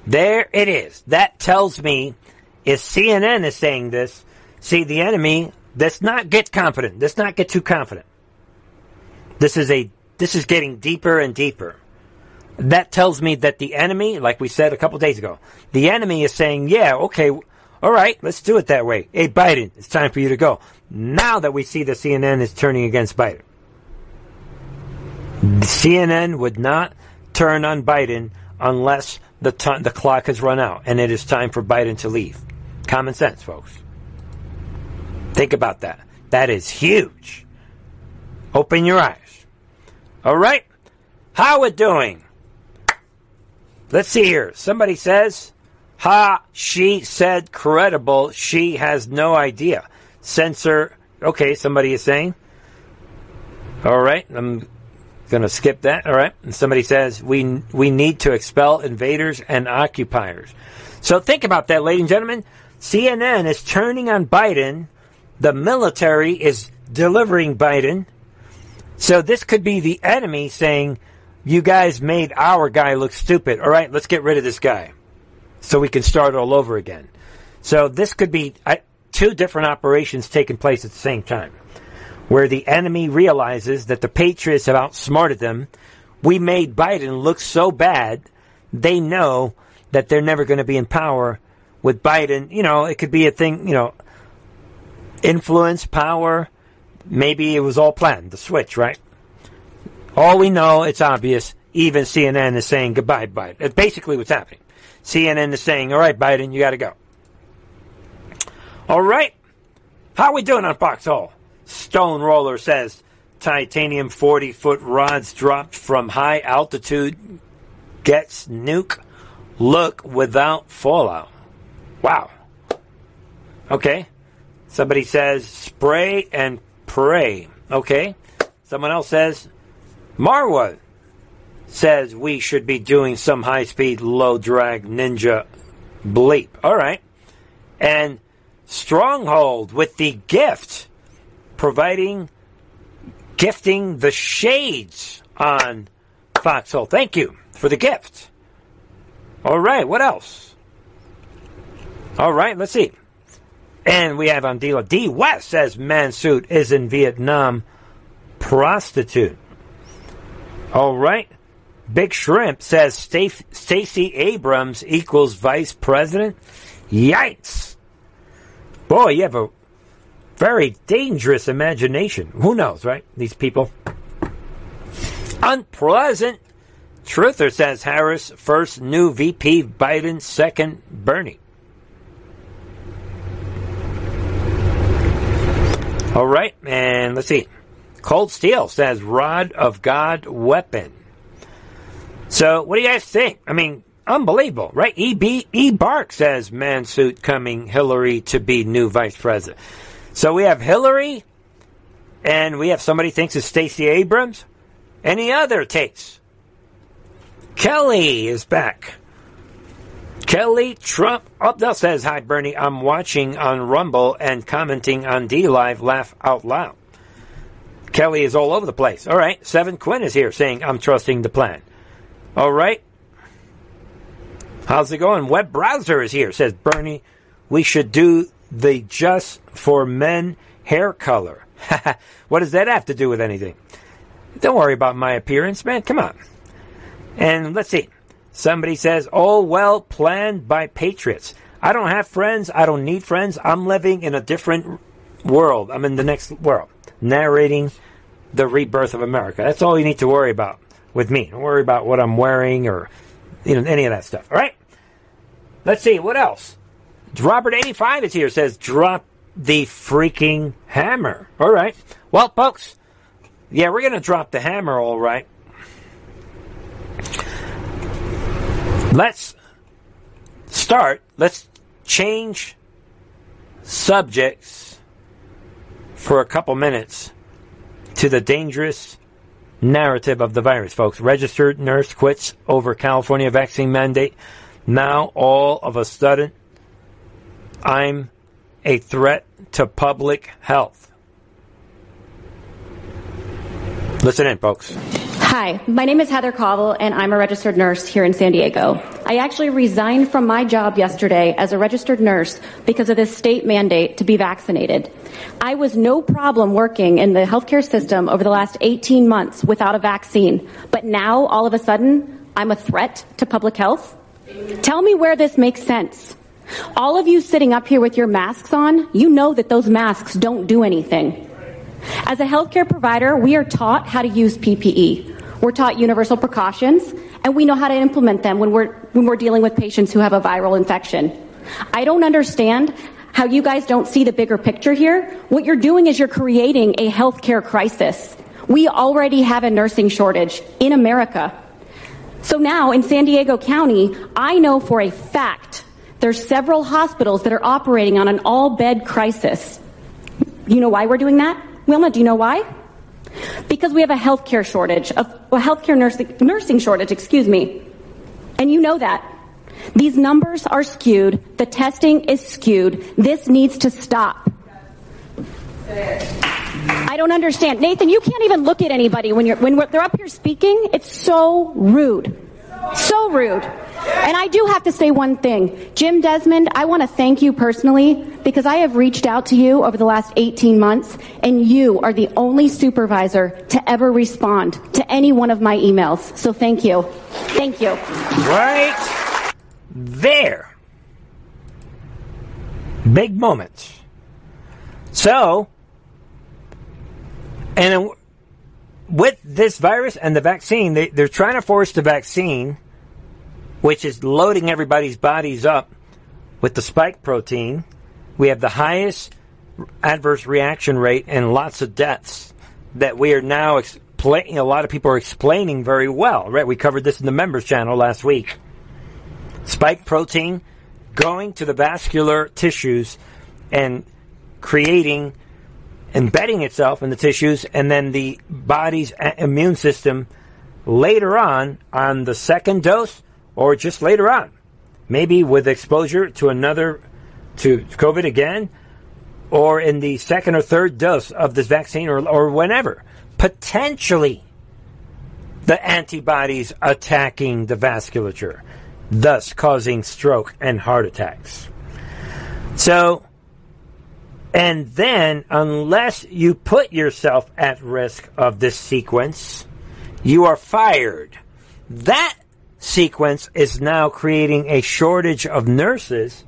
There it is. That tells me if CNN is saying this, see, the enemy, let's not get confident. Let's not get too confident. This is getting deeper and deeper. That tells me that the enemy, like we said a couple days ago, the enemy is saying, yeah, okay, all right, let's do it that way. Hey, Biden, it's time for you to go. Now that we see that CNN is turning against Biden. CNN would not turn on Biden unless the clock has run out and it is time for Biden to leave. Common sense, folks. Think about that. That is huge. Open your eyes. All right? How we doing? Let's see here. Somebody says... Ha, she said credible. She has no idea. Censor. Okay, somebody is saying. All right, I'm going to skip that. All right. And somebody says, we need to expel invaders and occupiers. So think about that, ladies and gentlemen. CNN is turning on Biden. The military is delivering Biden. So this could be the enemy saying, you guys made our guy look stupid. All right, let's get rid of this guy. So we can start all over again. So this could be two different operations taking place at the same time, where the enemy realizes that the patriots have outsmarted them. We made Biden look so bad, they know that they're never going to be in power with Biden. You know, it could be a thing, you know, influence, power. Maybe it was all planned, the switch, right? All we know, it's obvious, even CNN is saying goodbye, Biden. That's basically what's happening. CNN is saying, all right, Biden, you got to go. All right. How are we doing on Foxhole? Stone Roller says, titanium 40-foot rods dropped from high altitude gets nuke. Look without fallout. Wow. Okay. Somebody says, spray and pray. Okay. Someone else says, Marwa says we should be doing some high-speed, low-drag ninja bleep. All right. And Stronghold with the gift. providing, gifting the shades on Foxhole. Thank you for the gift. All right, what else? All right, let's see. And we have on DLive, D. West says Mansuit is in Vietnam prostitute. All right. Big Shrimp says Stacey Abrams equals vice president. Yikes. Boy, you have a very dangerous imagination. Who knows, right? These people. Unpleasant. Truther says Harris, first new VP, Biden, second Bernie. All right, and let's see. Cold Steel says Rod of God weapon. So, what do you guys think? I mean, unbelievable, right? E. Bark says Mansuit coming, Hillary to be new vice president. So we have Hillary, and we have somebody thinks it's Stacey Abrams. Any other takes? Kelly is back. Kelly Trump Updell says, hi, Bernie. I'm watching on Rumble and commenting on DLive. Laugh out loud. Kelly is all over the place. All right. Seven Quinn is here saying, I'm trusting the plan. All right. How's it going? Web Browser is here. Says, Bernie, we should do the Just for Men hair color. What does that have to do with anything? Don't worry about my appearance, man. Come on. And let's see. Somebody says, all well planned by patriots. I don't have friends. I don't need friends. I'm living in a different world. I'm in the next world. Narrating the rebirth of America. That's all you need to worry about with me. Don't worry about what I'm wearing or any of that stuff. All right? Let's see. What else? Robert85 is here. Says, drop the freaking hammer. All right. Well, folks, yeah, we're going to drop the hammer, all right. Let's start. Let's change subjects for a couple minutes to the dangerous narrative of the virus, folks. Registered nurse quits over California vaccine mandate. Now, all of a sudden, I'm a threat to public health. Listen in, folks. Hi, my name is Heather Cobble, and I'm a registered nurse here in San Diego. I actually resigned from my job yesterday as a registered nurse because of this state mandate to be vaccinated. I was no problem working in the healthcare system over the last 18 months without a vaccine, but now, all of a sudden, I'm a threat to public health? Tell me where this makes sense. All of you sitting up here with your masks on, you know that those masks don't do anything. As a healthcare provider, we are taught how to use PPE. We're taught universal precautions, and we know how to implement them when we're dealing with patients who have a viral infection. I don't understand how you guys don't see the bigger picture here. What you're doing is you're creating a healthcare crisis. We already have a nursing shortage in America. So now in San Diego County, I know for a fact there's several hospitals that are operating on an all-bed crisis. You know why we're doing that? Wilma, do you know why? Because we have a healthcare shortage, nursing shortage, and you know that. These numbers are skewed. The testing is skewed. This needs to stop. I don't understand. Nathan, you can't even look at anybody when they're up here speaking. It's so rude. So rude. And I do have to say one thing. Jim Desmond, I want to thank you personally because I have reached out to you over the last 18 months and you are the only supervisor to ever respond to any one of my emails. So thank you. Thank you. Right there. Big moments. So, and with this virus and the vaccine, they're trying to force the vaccine, which is loading everybody's bodies up with the spike protein. We have the highest adverse reaction rate and lots of deaths that we are now explaining. A lot of people are explaining very well, right? We covered this in the members channel last week. Spike protein going to the vascular tissues and creating, embedding itself in the tissues, and then the body's immune system later on the second dose or just later on, maybe with exposure to another, to COVID again, or in the second or third dose of this vaccine or whenever, potentially the antibodies attacking the vasculature, thus causing stroke and heart attacks. So, and then unless you put yourself at risk of this sequence, you are fired. That sequence is now creating a shortage of nurses,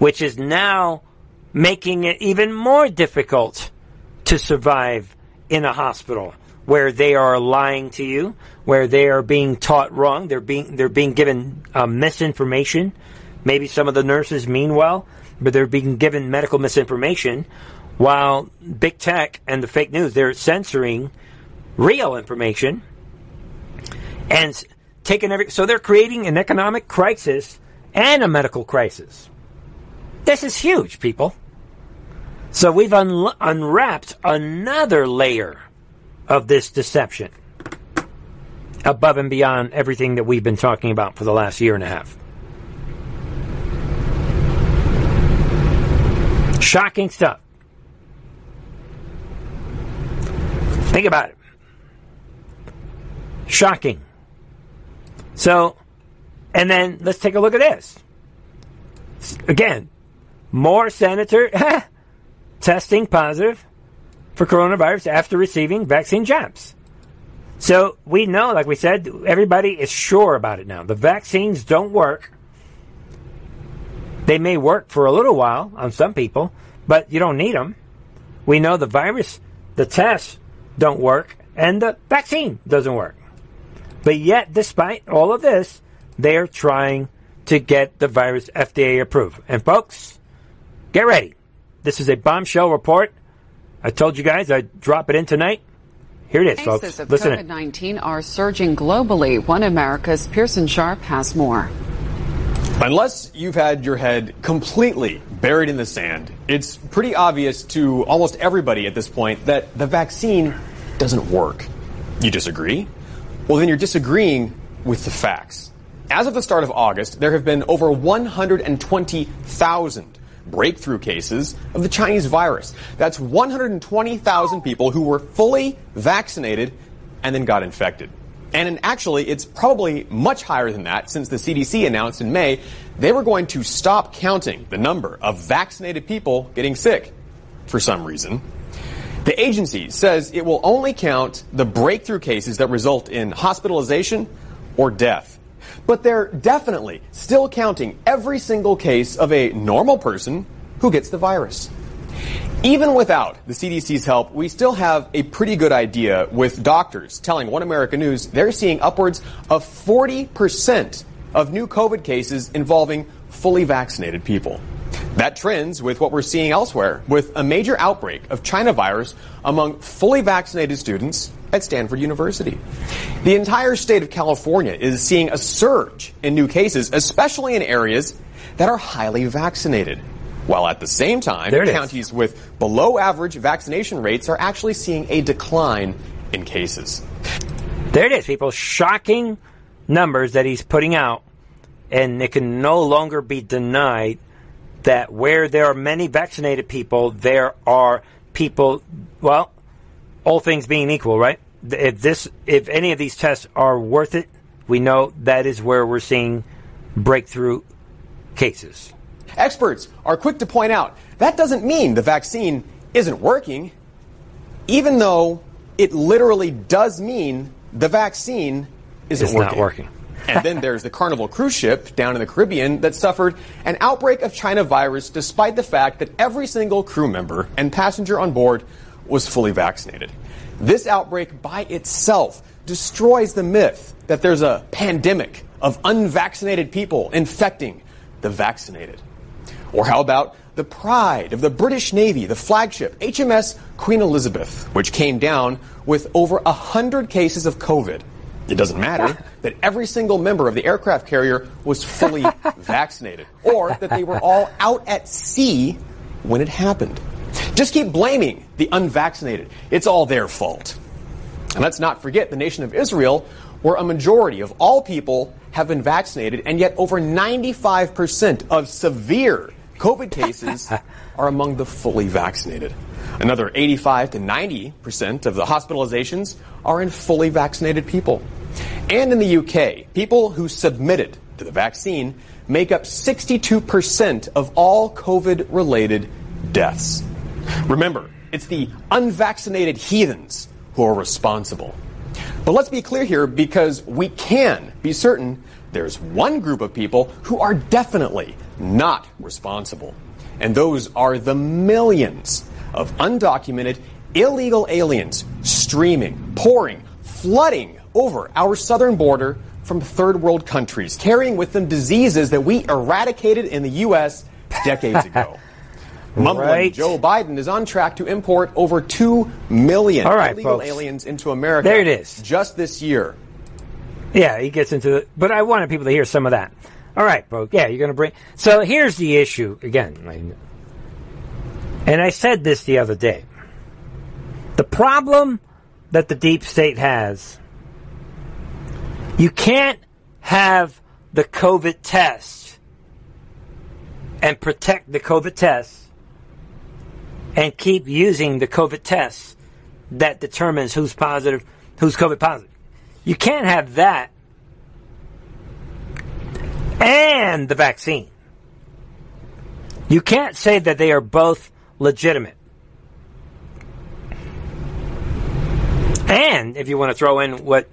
which is now making it even more difficult to survive in a hospital where they are lying to you, where they are being taught wrong, they're being given misinformation. Maybe some of the nurses mean well, but they're being given medical misinformation, while big tech and the fake news, they're censoring real information and taking every. So they're creating an economic crisis and a medical crisis. This is huge, people. So we've unwrapped another layer of this deception above and beyond everything that we've been talking about for the last year and a half. Shocking stuff. Think about it. Shocking. So, and then let's take a look at this. Again, more senator testing positive for coronavirus after receiving vaccine jabs. So we know, like we said, everybody is sure about it now. The vaccines don't work. They may work for a little while on some people, but you don't need them. We know the virus, the tests don't work, and the vaccine doesn't work. But yet, despite all of this, they are trying to get the virus FDA approved. And folks, get ready. This is a bombshell report. I told you guys I'd drop it in tonight. Here it is, folks. Cases of COVID-19 are surging globally. One America's Pearson Sharp has more. Unless you've had your head completely buried in the sand, it's pretty obvious to almost everybody at this point that the vaccine doesn't work. You disagree? Well, then you're disagreeing with the facts. As of the start of August, there have been over 120,000 breakthrough cases of the Chinese virus. That's 120,000 people who were fully vaccinated and then got infected. And actually, it's probably much higher than that, since the CDC announced in May they were going to stop counting the number of vaccinated people getting sick for some reason. The agency says it will only count the breakthrough cases that result in hospitalization or death. But they're definitely still counting every single case of a normal person who gets the virus. Even without the CDC's help, we still have a pretty good idea, with doctors telling One America News they're seeing upwards of 40% of new COVID cases involving fully vaccinated people. That trends with what we're seeing elsewhere, with a major outbreak of China virus among fully vaccinated students at Stanford University. The entire state of California is seeing a surge in new cases, especially in areas that are highly vaccinated, while at the same time, counties with below average vaccination rates are actually seeing a decline in cases. There it is, people. Shocking numbers that he's putting out, and it can no longer be denied that where there are many vaccinated people, there are people, well, all things being equal, right? If any of these tests are worth it, we know that is where we're seeing breakthrough cases. Experts are quick to point out that doesn't mean the vaccine isn't working, even though it literally does mean the vaccine isn't working. And then there's the Carnival cruise ship down in the Caribbean that suffered an outbreak of China virus, despite the fact that every single crew member and passenger on board was fully vaccinated. This outbreak by itself destroys the myth that there's a pandemic of unvaccinated people infecting the vaccinated. Or how about the pride of the British Navy, the flagship HMS Queen Elizabeth, which came down with over 100 cases of COVID. It doesn't matter that every single member of the aircraft carrier was fully vaccinated, or that they were all out at sea when it happened. Just keep blaming the unvaccinated. It's all their fault. And let's not forget the nation of Israel, where a majority of all people have been vaccinated, and yet over 95% of severe COVID cases are among the fully vaccinated. Another 85 to 90% of the hospitalizations are in fully vaccinated people. And in the UK, people who submitted to the vaccine make up 62% of all COVID-related deaths. Remember, it's the unvaccinated heathens who are responsible. But let's be clear here, because we can be certain there's one group of people who are definitely not responsible. And those are the millions of undocumented illegal aliens streaming, pouring, flooding over our southern border from third world countries, carrying with them diseases that we eradicated in the U.S. decades ago. Mumbling right. Joe Biden is on track to import over 2 million illegal aliens into America. There it is. Just this year. Yeah, he gets into it. But I wanted people to hear some of that. All right, folks. Yeah, you're going to bring... So here's the issue again. And I said this the other day. The problem that the deep state has, you can't have the COVID test and protect the COVID test and keep using the COVID test that determines who's positive, who's COVID positive. You can't have that and the vaccine. You can't say that they are both legitimate. And if you want to throw in what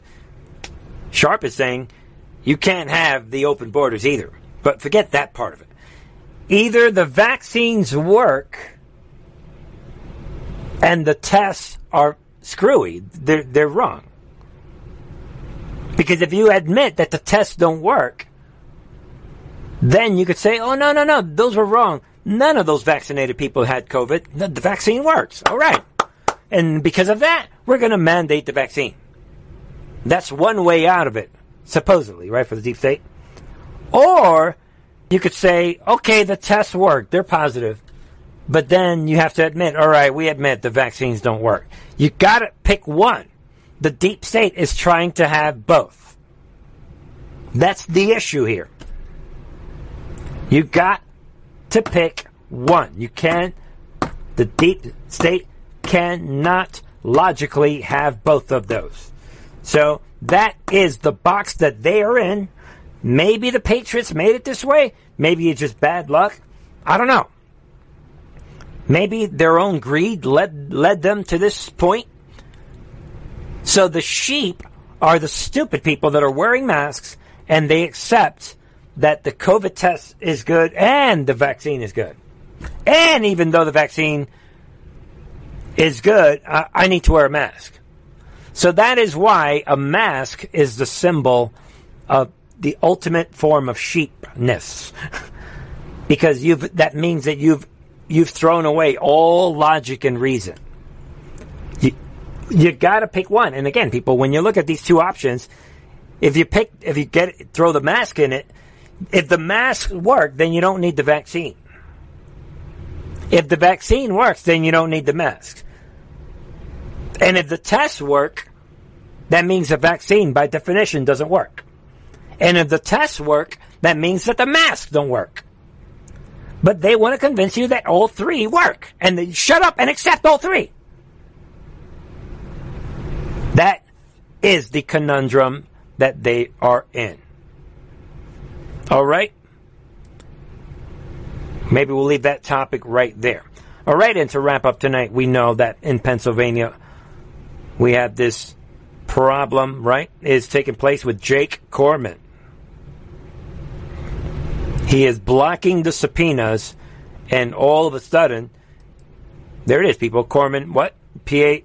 Sharp is saying, you can't have the open borders either. But forget that part of it. Either the vaccines work and the tests are screwy. They're wrong. Because if you admit that the tests don't work, then you could say, oh, no, those were wrong. None of those vaccinated people had COVID. The vaccine works. All right. And because of that, we're going to mandate the vaccine. That's one way out of it, supposedly, right, for the deep state. Or you could say, okay, the tests work. They're positive. But then you have to admit, all right, we admit the vaccines don't work. You got to pick one. The deep state is trying to have both. That's the issue here. You got to pick one. You can't, the deep state cannot logically have both of those. So that is the box that they are in. Maybe the Patriots made it this way. Maybe it's just bad luck. I don't know. Maybe their own greed led them to this point. So the sheep are the stupid people that are wearing masks, and they accept that the COVID test is good and the vaccine is good. And even though the vaccine is good, I need to wear a mask. So that is why a mask is the symbol of the ultimate form of sheepness. Because that means that you've thrown away all logic and reason. You got to pick one. And again, people, when you look at these two options, if you throw the mask in it, if the mask works, then you don't need the vaccine. If the vaccine works, then you don't need the mask. And if the tests work, that means the vaccine, by definition, doesn't work. And if the tests work, that means that the masks don't work. But they want to convince you that all three work. And they shut up and accept all three. That is the conundrum that they are in. All right? Maybe we'll leave that topic right there. All right, and to wrap up tonight, we know that in Pennsylvania, we have this problem, right? It is taking place with Jake Corman. He is blocking the subpoenas, and all of a sudden, there it is, people. Corman, what? PA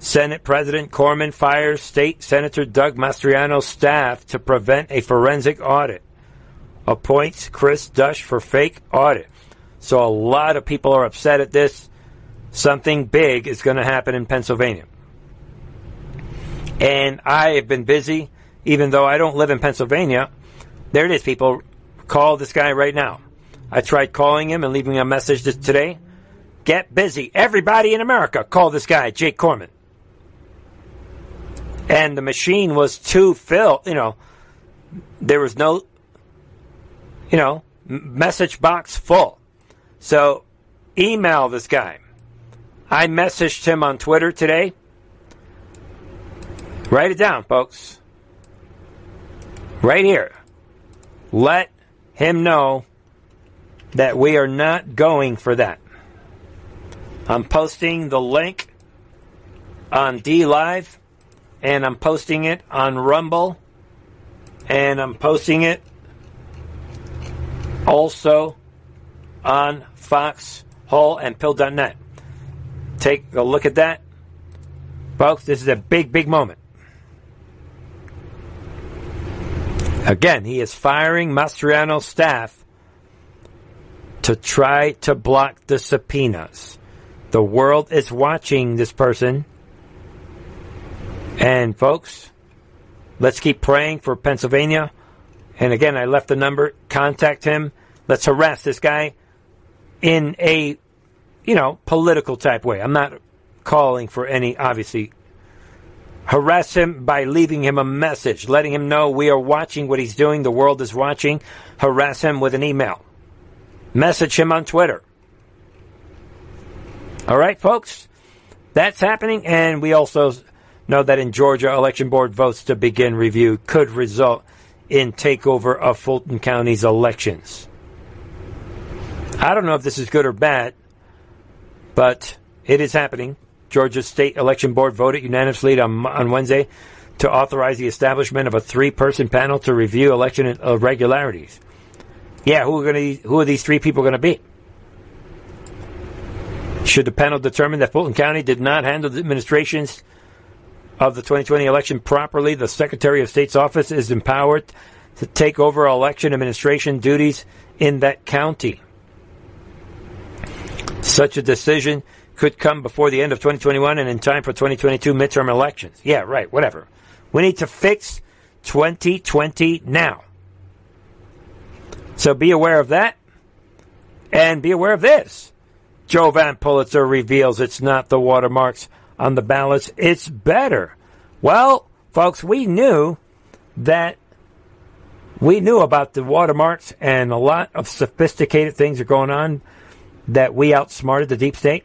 Senate President Corman fires State Senator Doug Mastriano's staff to prevent a forensic audit. Appoints Chris Dush for fake audit. So a lot of people are upset at this. Something big is going to happen in Pennsylvania. And I have been busy, even though I don't live in Pennsylvania. There it is, people. Call this guy right now. I tried calling him and leaving a message today. Get busy. Everybody in America, call this guy, Jake Corman. And the machine was too filled. You know, there was no, message box full. So email this guy. I messaged him on Twitter today. Write it down, folks. Right here. Let him know that we are not going for that. I'm posting the link on DLive, and I'm posting it on Rumble, and I'm posting it also on Fox, Hull, and Pill.net. Take a look at that. Folks, this is a big, big moment. Again, he is firing Mastriano's staff to try to block the subpoenas. The world is watching this person. And folks, let's keep praying for Pennsylvania. And again, I left the number. Contact him. Let's harass this guy in a, political type way. I'm not calling for any, obviously. Harass him by leaving him a message, letting him know we are watching what he's doing. The world is watching. Harass him with an email. Message him on Twitter. All right, folks, that's happening. And we also know that in Georgia, election board votes to begin review could result in takeover of Fulton County's elections. I don't know if this is good or bad, but it is happening. Georgia State Election Board voted unanimously on Wednesday to authorize the establishment of a three-person panel to review election irregularities. Yeah, who are these three people going to be? Should the panel determine that Fulton County did not handle the administrations of the 2020 election properly, the Secretary of State's office is empowered to take over election administration duties in that county. Such a decision could come before the end of 2021 and in time for 2022 midterm elections. Yeah, right, whatever. We need to fix 2020 now. So be aware of that, and be aware of this. Joe Van Pulitzer reveals it's not the watermarks on the ballots, it's better. Well, folks, we knew about the watermarks, and a lot of sophisticated things are going on that we outsmarted the deep state.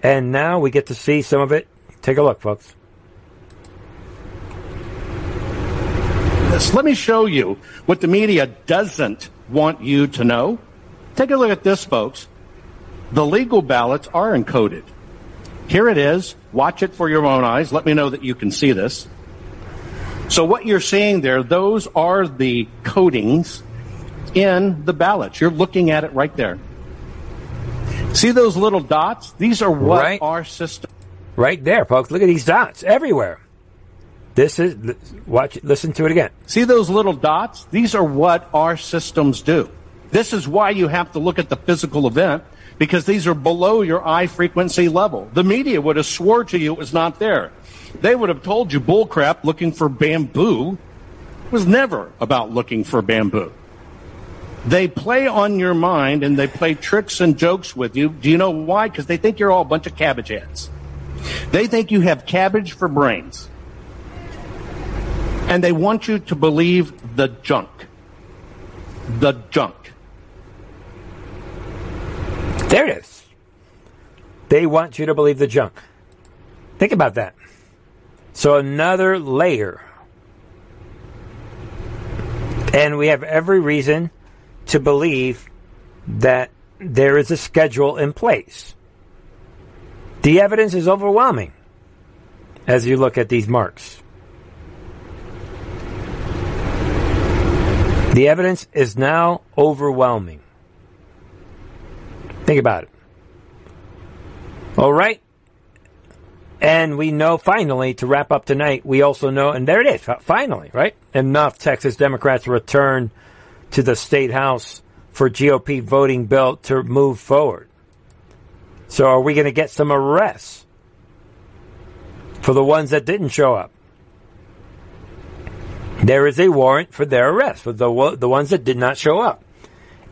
And now we get to see some of it. Take a look, folks. Let me show you what the media doesn't want you to know. Take a look at this, folks. The legal ballots are encoded. Here it is. Watch it for your own eyes. Let me know that you can see this. So what you're seeing there, those are the codings in the ballots. You're looking at it right there. See those little dots? These are what our system... Right there, folks. Look at these dots everywhere. This is... Watch. Listen to it again. See those little dots? These are what our systems do. This is why you have to look at the physical event, because these are below your eye frequency level. The media would have swore to you it was not there. They would have told you bullcrap looking for bamboo. It was never about looking for bamboo. They play on your mind, and they play tricks and jokes with you. Do you know why? Because they think you're all a bunch of cabbage heads. They think you have cabbage for brains. And they want you to believe the junk. The junk. There it is. They want you to believe the junk. Think about that. So another layer. And we have every reason to believe that there is a schedule in place. The evidence is overwhelming as you look at these marks. The evidence is now overwhelming. Think about it. All right. And we know, finally, to wrap up tonight, we also know, and there it is, finally, right? Enough Texas Democrats return to the state house for GOP voting bill to move forward. So are we going to get some arrests for the ones that didn't show up? There is a warrant for their arrest for the ones that did not show up.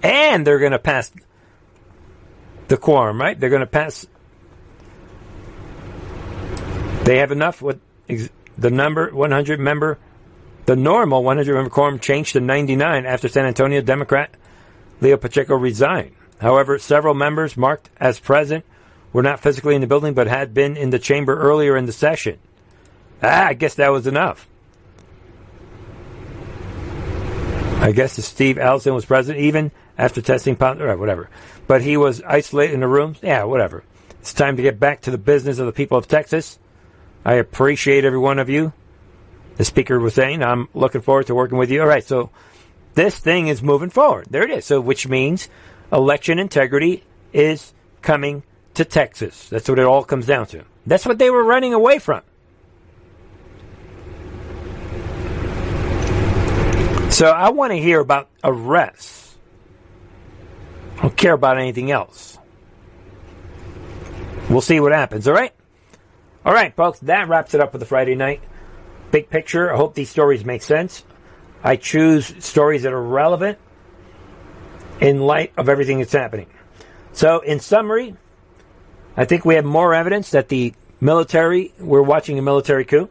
And they're going to pass the quorum, right? They're going to pass. They have enough with the number 100 member. The normal 100-member quorum changed to 99 after San Antonio Democrat Leo Pacheco resigned. However, several members marked as present were not physically in the building but had been in the chamber earlier in the session. I guess that was enough. I guess Steve Allison was present even after testing positive, whatever. But he was isolated in the room. Yeah, whatever. It's time to get back to the business of the people of Texas. I appreciate every one of you. The speaker was saying, I'm looking forward to working with you. All right, so this thing is moving forward. There it is. So, which means election integrity is coming to Texas. That's what it all comes down to. That's what they were running away from. So I want to hear about arrests. I don't care about anything else. We'll see what happens, all right? All right, folks, that wraps it up for the Friday night. Big picture, I hope these stories make sense. I choose stories that are relevant in light of everything that's happening. So, in summary, I think we have more evidence that the military, we're watching a military coup.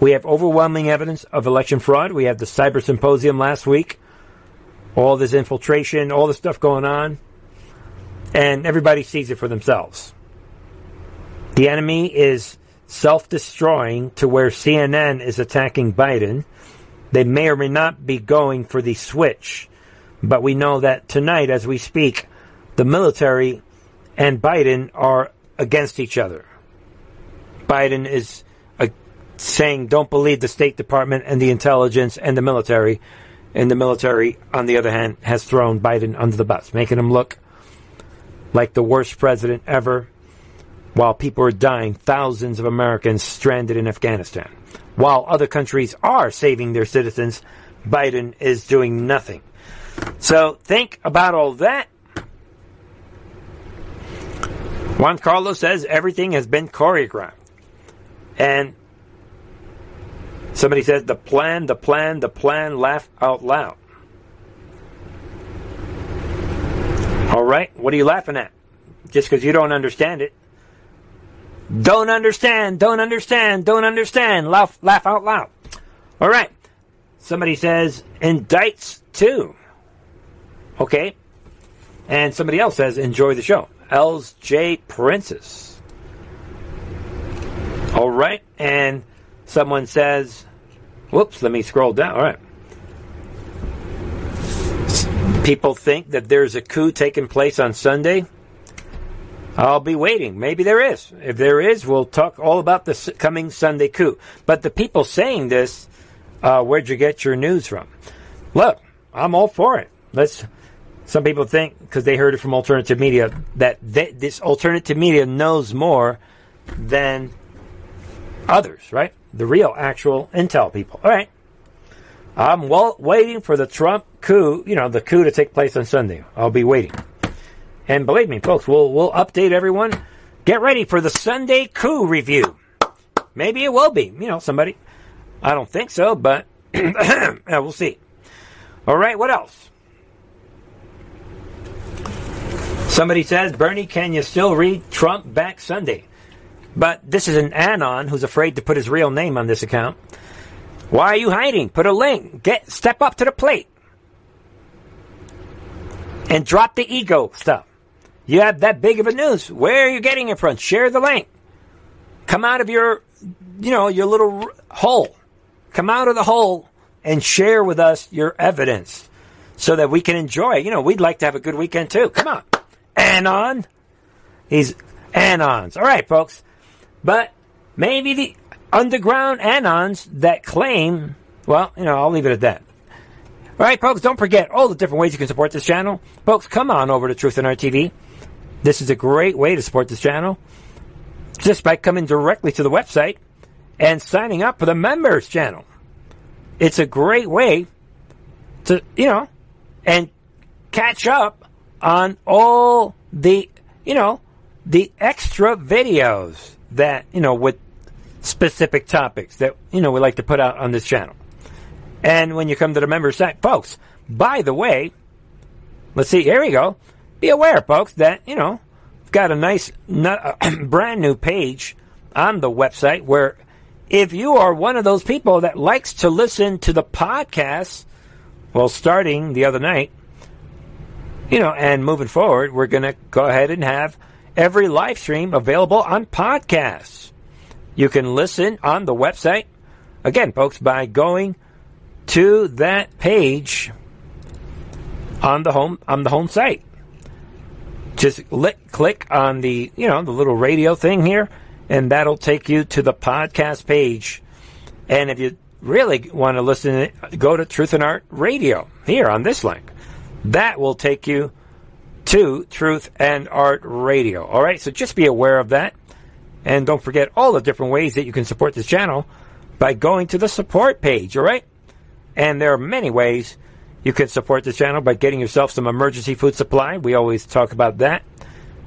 We have overwhelming evidence of election fraud. We have the cyber symposium last week. All this infiltration, all this stuff going on. And everybody sees it for themselves. The enemy is self-destroying to where CNN is attacking Biden. They may or may not be going for the switch. But we know that tonight, as we speak, the military and Biden are against each other. Biden is saying don't believe the State Department and the intelligence and the military. And the military, on the other hand, has thrown Biden under the bus, making him look like the worst president ever, while people are dying, thousands of Americans stranded in Afghanistan. While other countries are saving their citizens, Biden is doing nothing. So think about all that. Juan Carlos says everything has been choreographed. And somebody says the plan, laugh out loud. All right, what are you laughing at? Just because you don't understand it. Don't understand. Laugh out loud. All right. Somebody says indicts too. Okay. And somebody else says enjoy the show. L's J Princess. All right. And someone says, whoops, let me scroll down. All right. People think that there's a coup taking place on Sunday. I'll be waiting. Maybe there is. If there is, we'll talk all about the coming Sunday coup. But the people saying this, where'd you get your news from? Look, I'm all for it. Some people think, because they heard it from alternative media, that this alternative media knows more than others, right? The real, actual intel people. All right. I'm waiting for the Trump coup, the coup to take place on Sunday. I'll be waiting. And believe me, folks, we'll update everyone. Get ready for the Sunday coup review. Maybe it will be, somebody. I don't think so, but we'll see. All right, what else? Somebody says, Bernie, can you still read Trump back Sunday? But this is an anon who's afraid to put his real name on this account. Why are you hiding? Put a link. Step up to the plate. And drop the ego stuff. You have that big of a news. Where are you getting it from? Share the link. Come out of your, your little hole. Come out of the hole and share with us your evidence so that we can enjoy. We'd like to have a good weekend too. Come on. Anon. These anons. All right, folks. But maybe the underground anons that claim, I'll leave it at that. All right, folks, don't forget all the different ways you can support this channel. Folks, come on over to Truth and Our TV. This is a great way to support this channel, just by coming directly to the website and signing up for the members channel. It's a great way to, and catch up on all the, the extra videos that, with specific topics that, we like to put out on this channel. And when you come to the members site, folks, by the way, let's see, here we go. Be aware, folks, that, we've got a nice, brand new page on the website where if you are one of those people that likes to listen to the podcast, starting the other night, You know, and moving forward, we're going to go ahead and have every live stream available on podcasts. You can listen on the website, again, folks, by going to that page on the home site. Just click on the, you know, the little radio thing here, and that'll take you to the podcast page. And if you really want to listen, go to Truth and Art Radio here on this link. That will take you to Truth and Art Radio. All right, so just be aware of that. And don't forget all the different ways that you can support this channel by going to the support page, all right? And there are many ways you can support this channel by getting yourself some emergency food supply. We always talk about that.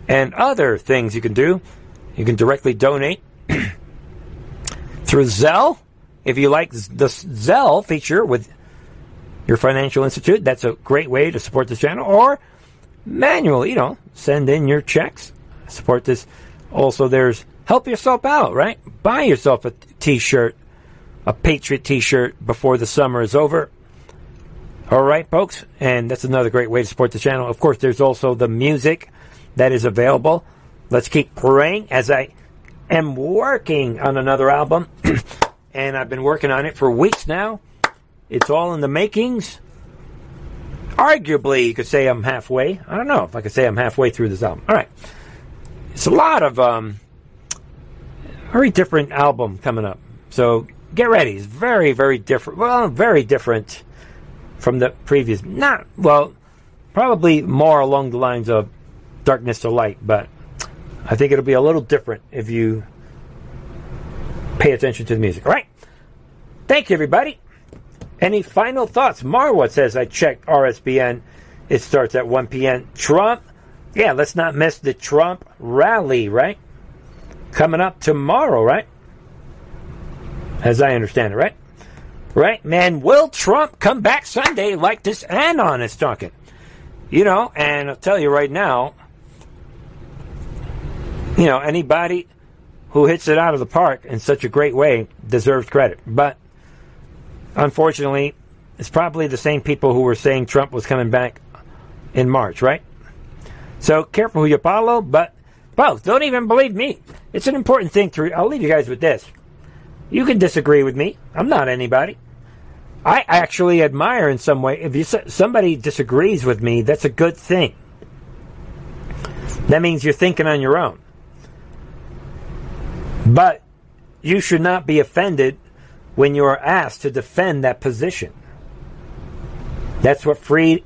And other things you can do. You can directly donate through Zelle. If you like the Zelle feature with your financial institute, that's a great way to support this channel. Or manually, you know, send in your checks. Support this. Also, there's help yourself out, right? Buy yourself a T-shirt, a Patriot T-shirt before the summer is over. All right, folks. And that's another great way to support the channel. Of course, there's also the music that is available. Let's keep praying as I am working on another album. And I've been working on it for weeks now. It's all in the makings. Arguably, you could say I'm halfway. I don't know if I could say I'm halfway through this album. All right. It's a lot of very different album coming up. So get ready. It's very, very different. Well, very different from the previous. Not, well, probably more along the lines of Darkness to Light, but I think it'll be a little different if you pay attention to the music. All right. Thank you, everybody. Any final thoughts? Marwa says, I checked RSBN. It starts at 1 p.m. Trump. Yeah, let's not miss the Trump rally, right? Coming up tomorrow, right? As I understand it, right? Right, man. Will Trump come back Sunday like this Anon is talking? You know, and I'll tell you right now, you know, anybody who hits it out of the park in such a great way deserves credit. But unfortunately, it's probably the same people who were saying Trump was coming back in March, right? So careful who you follow, but folks, don't even believe me. It's an important thing to I'll leave you guys with this. You can disagree with me. I'm not anybody. I actually admire in some way. If somebody disagrees with me, that's a good thing. That means you're thinking on your own. But you should not be offended when you are asked to defend that position. That's what free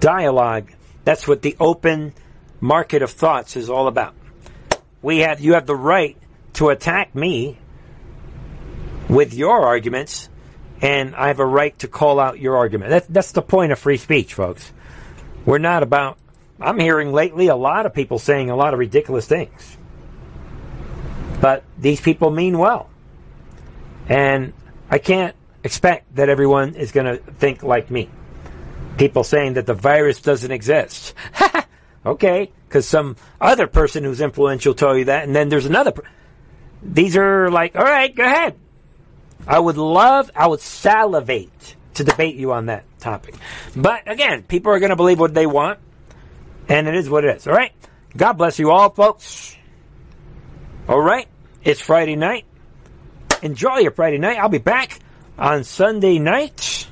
dialogue, that's what the open market of thoughts is all about. You have the right to attack me with your arguments, and I have a right to call out your argument. That's the point of free speech, folks. We're not about... I'm hearing lately a lot of people saying a lot of ridiculous things. But these people mean well. And I can't expect that everyone is going to think like me. People saying that the virus doesn't exist. Okay, because some other person who's influential told you that, and then there's another. These are like, all right, go ahead. I would salivate to debate you on that topic. But again, people are going to believe what they want, and it is what it is. All right? God bless you all, folks. All right? It's Friday night. Enjoy your Friday night. I'll be back on Sunday night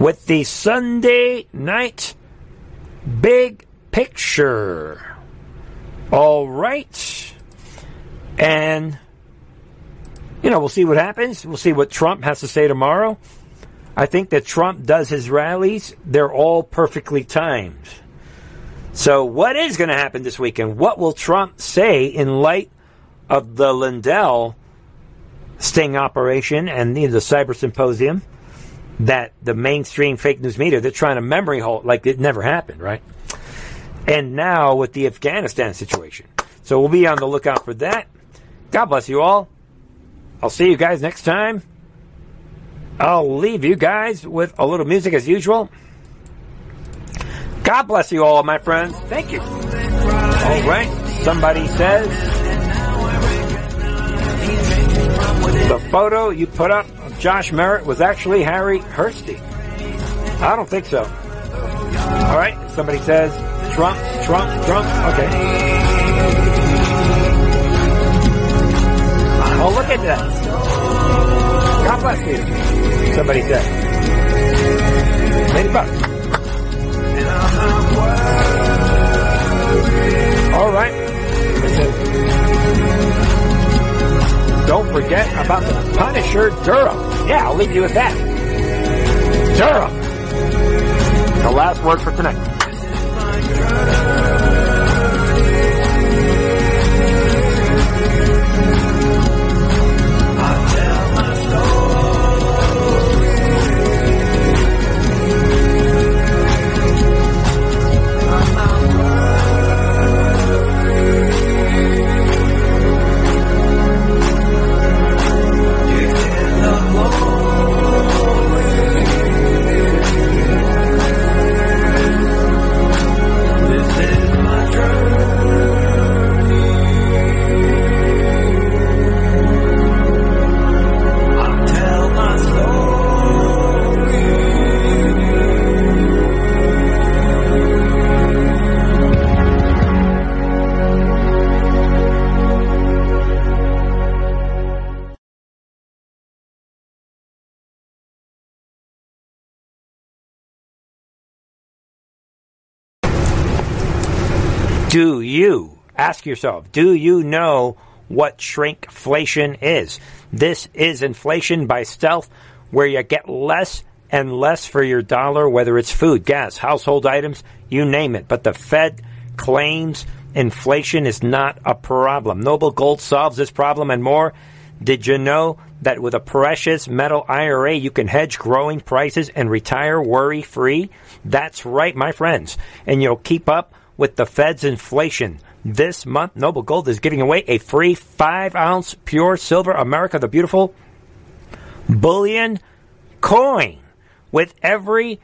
with the Sunday Night Big Picture. All right. And, you know, we'll see what happens. We'll see what Trump has to say tomorrow. I think that Trump does his rallies. They're all perfectly timed. So what is going to happen this weekend? What will Trump say in light of the Lindell sting operation and the cyber symposium that the mainstream fake news media, they're trying to memory hold like it never happened, right? And now with the Afghanistan situation. So we'll be on the lookout for that. God bless you all. I'll see you guys next time. I'll leave you guys with a little music as usual. God bless you all, my friends. Thank you. All right. Somebody says, the photo you put up of Josh Merritt was actually Harry Hursty. I don't think so. All right. Somebody says Trump, Trump, Trump. Okay. Oh, look at that. God bless you. Somebody said. $80. All right. Don't forget about the Punisher Durham. Yeah, I'll leave you with that. Durham. The last word for tonight. Do you? Ask yourself, do you know what shrinkflation is? This is inflation by stealth, where you get less and less for your dollar, whether it's food, gas, household items, you name it. But the Fed claims inflation is not a problem. Noble Gold solves this problem and more. Did you know that with a precious metal IRA, you can hedge growing prices and retire worry-free? That's right, my friends. And you'll keep up with the Fed's inflation. This month, Noble Gold is giving away a free 5-ounce pure silver America the Beautiful bullion coin with every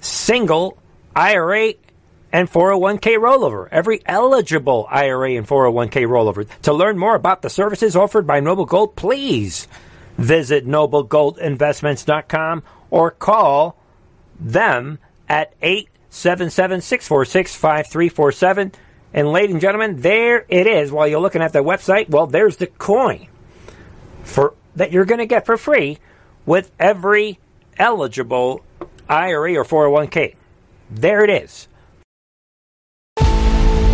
single IRA and 401k rollover, every eligible IRA and 401k rollover. To learn more about the services offered by Noble Gold, please visit NobleGoldInvestments.com or call them at 877-646-5347. And ladies and gentlemen, there it is. While you're looking at the website, well, there's the coin for that you're going to get for free with every eligible IRA or 401k. There it is.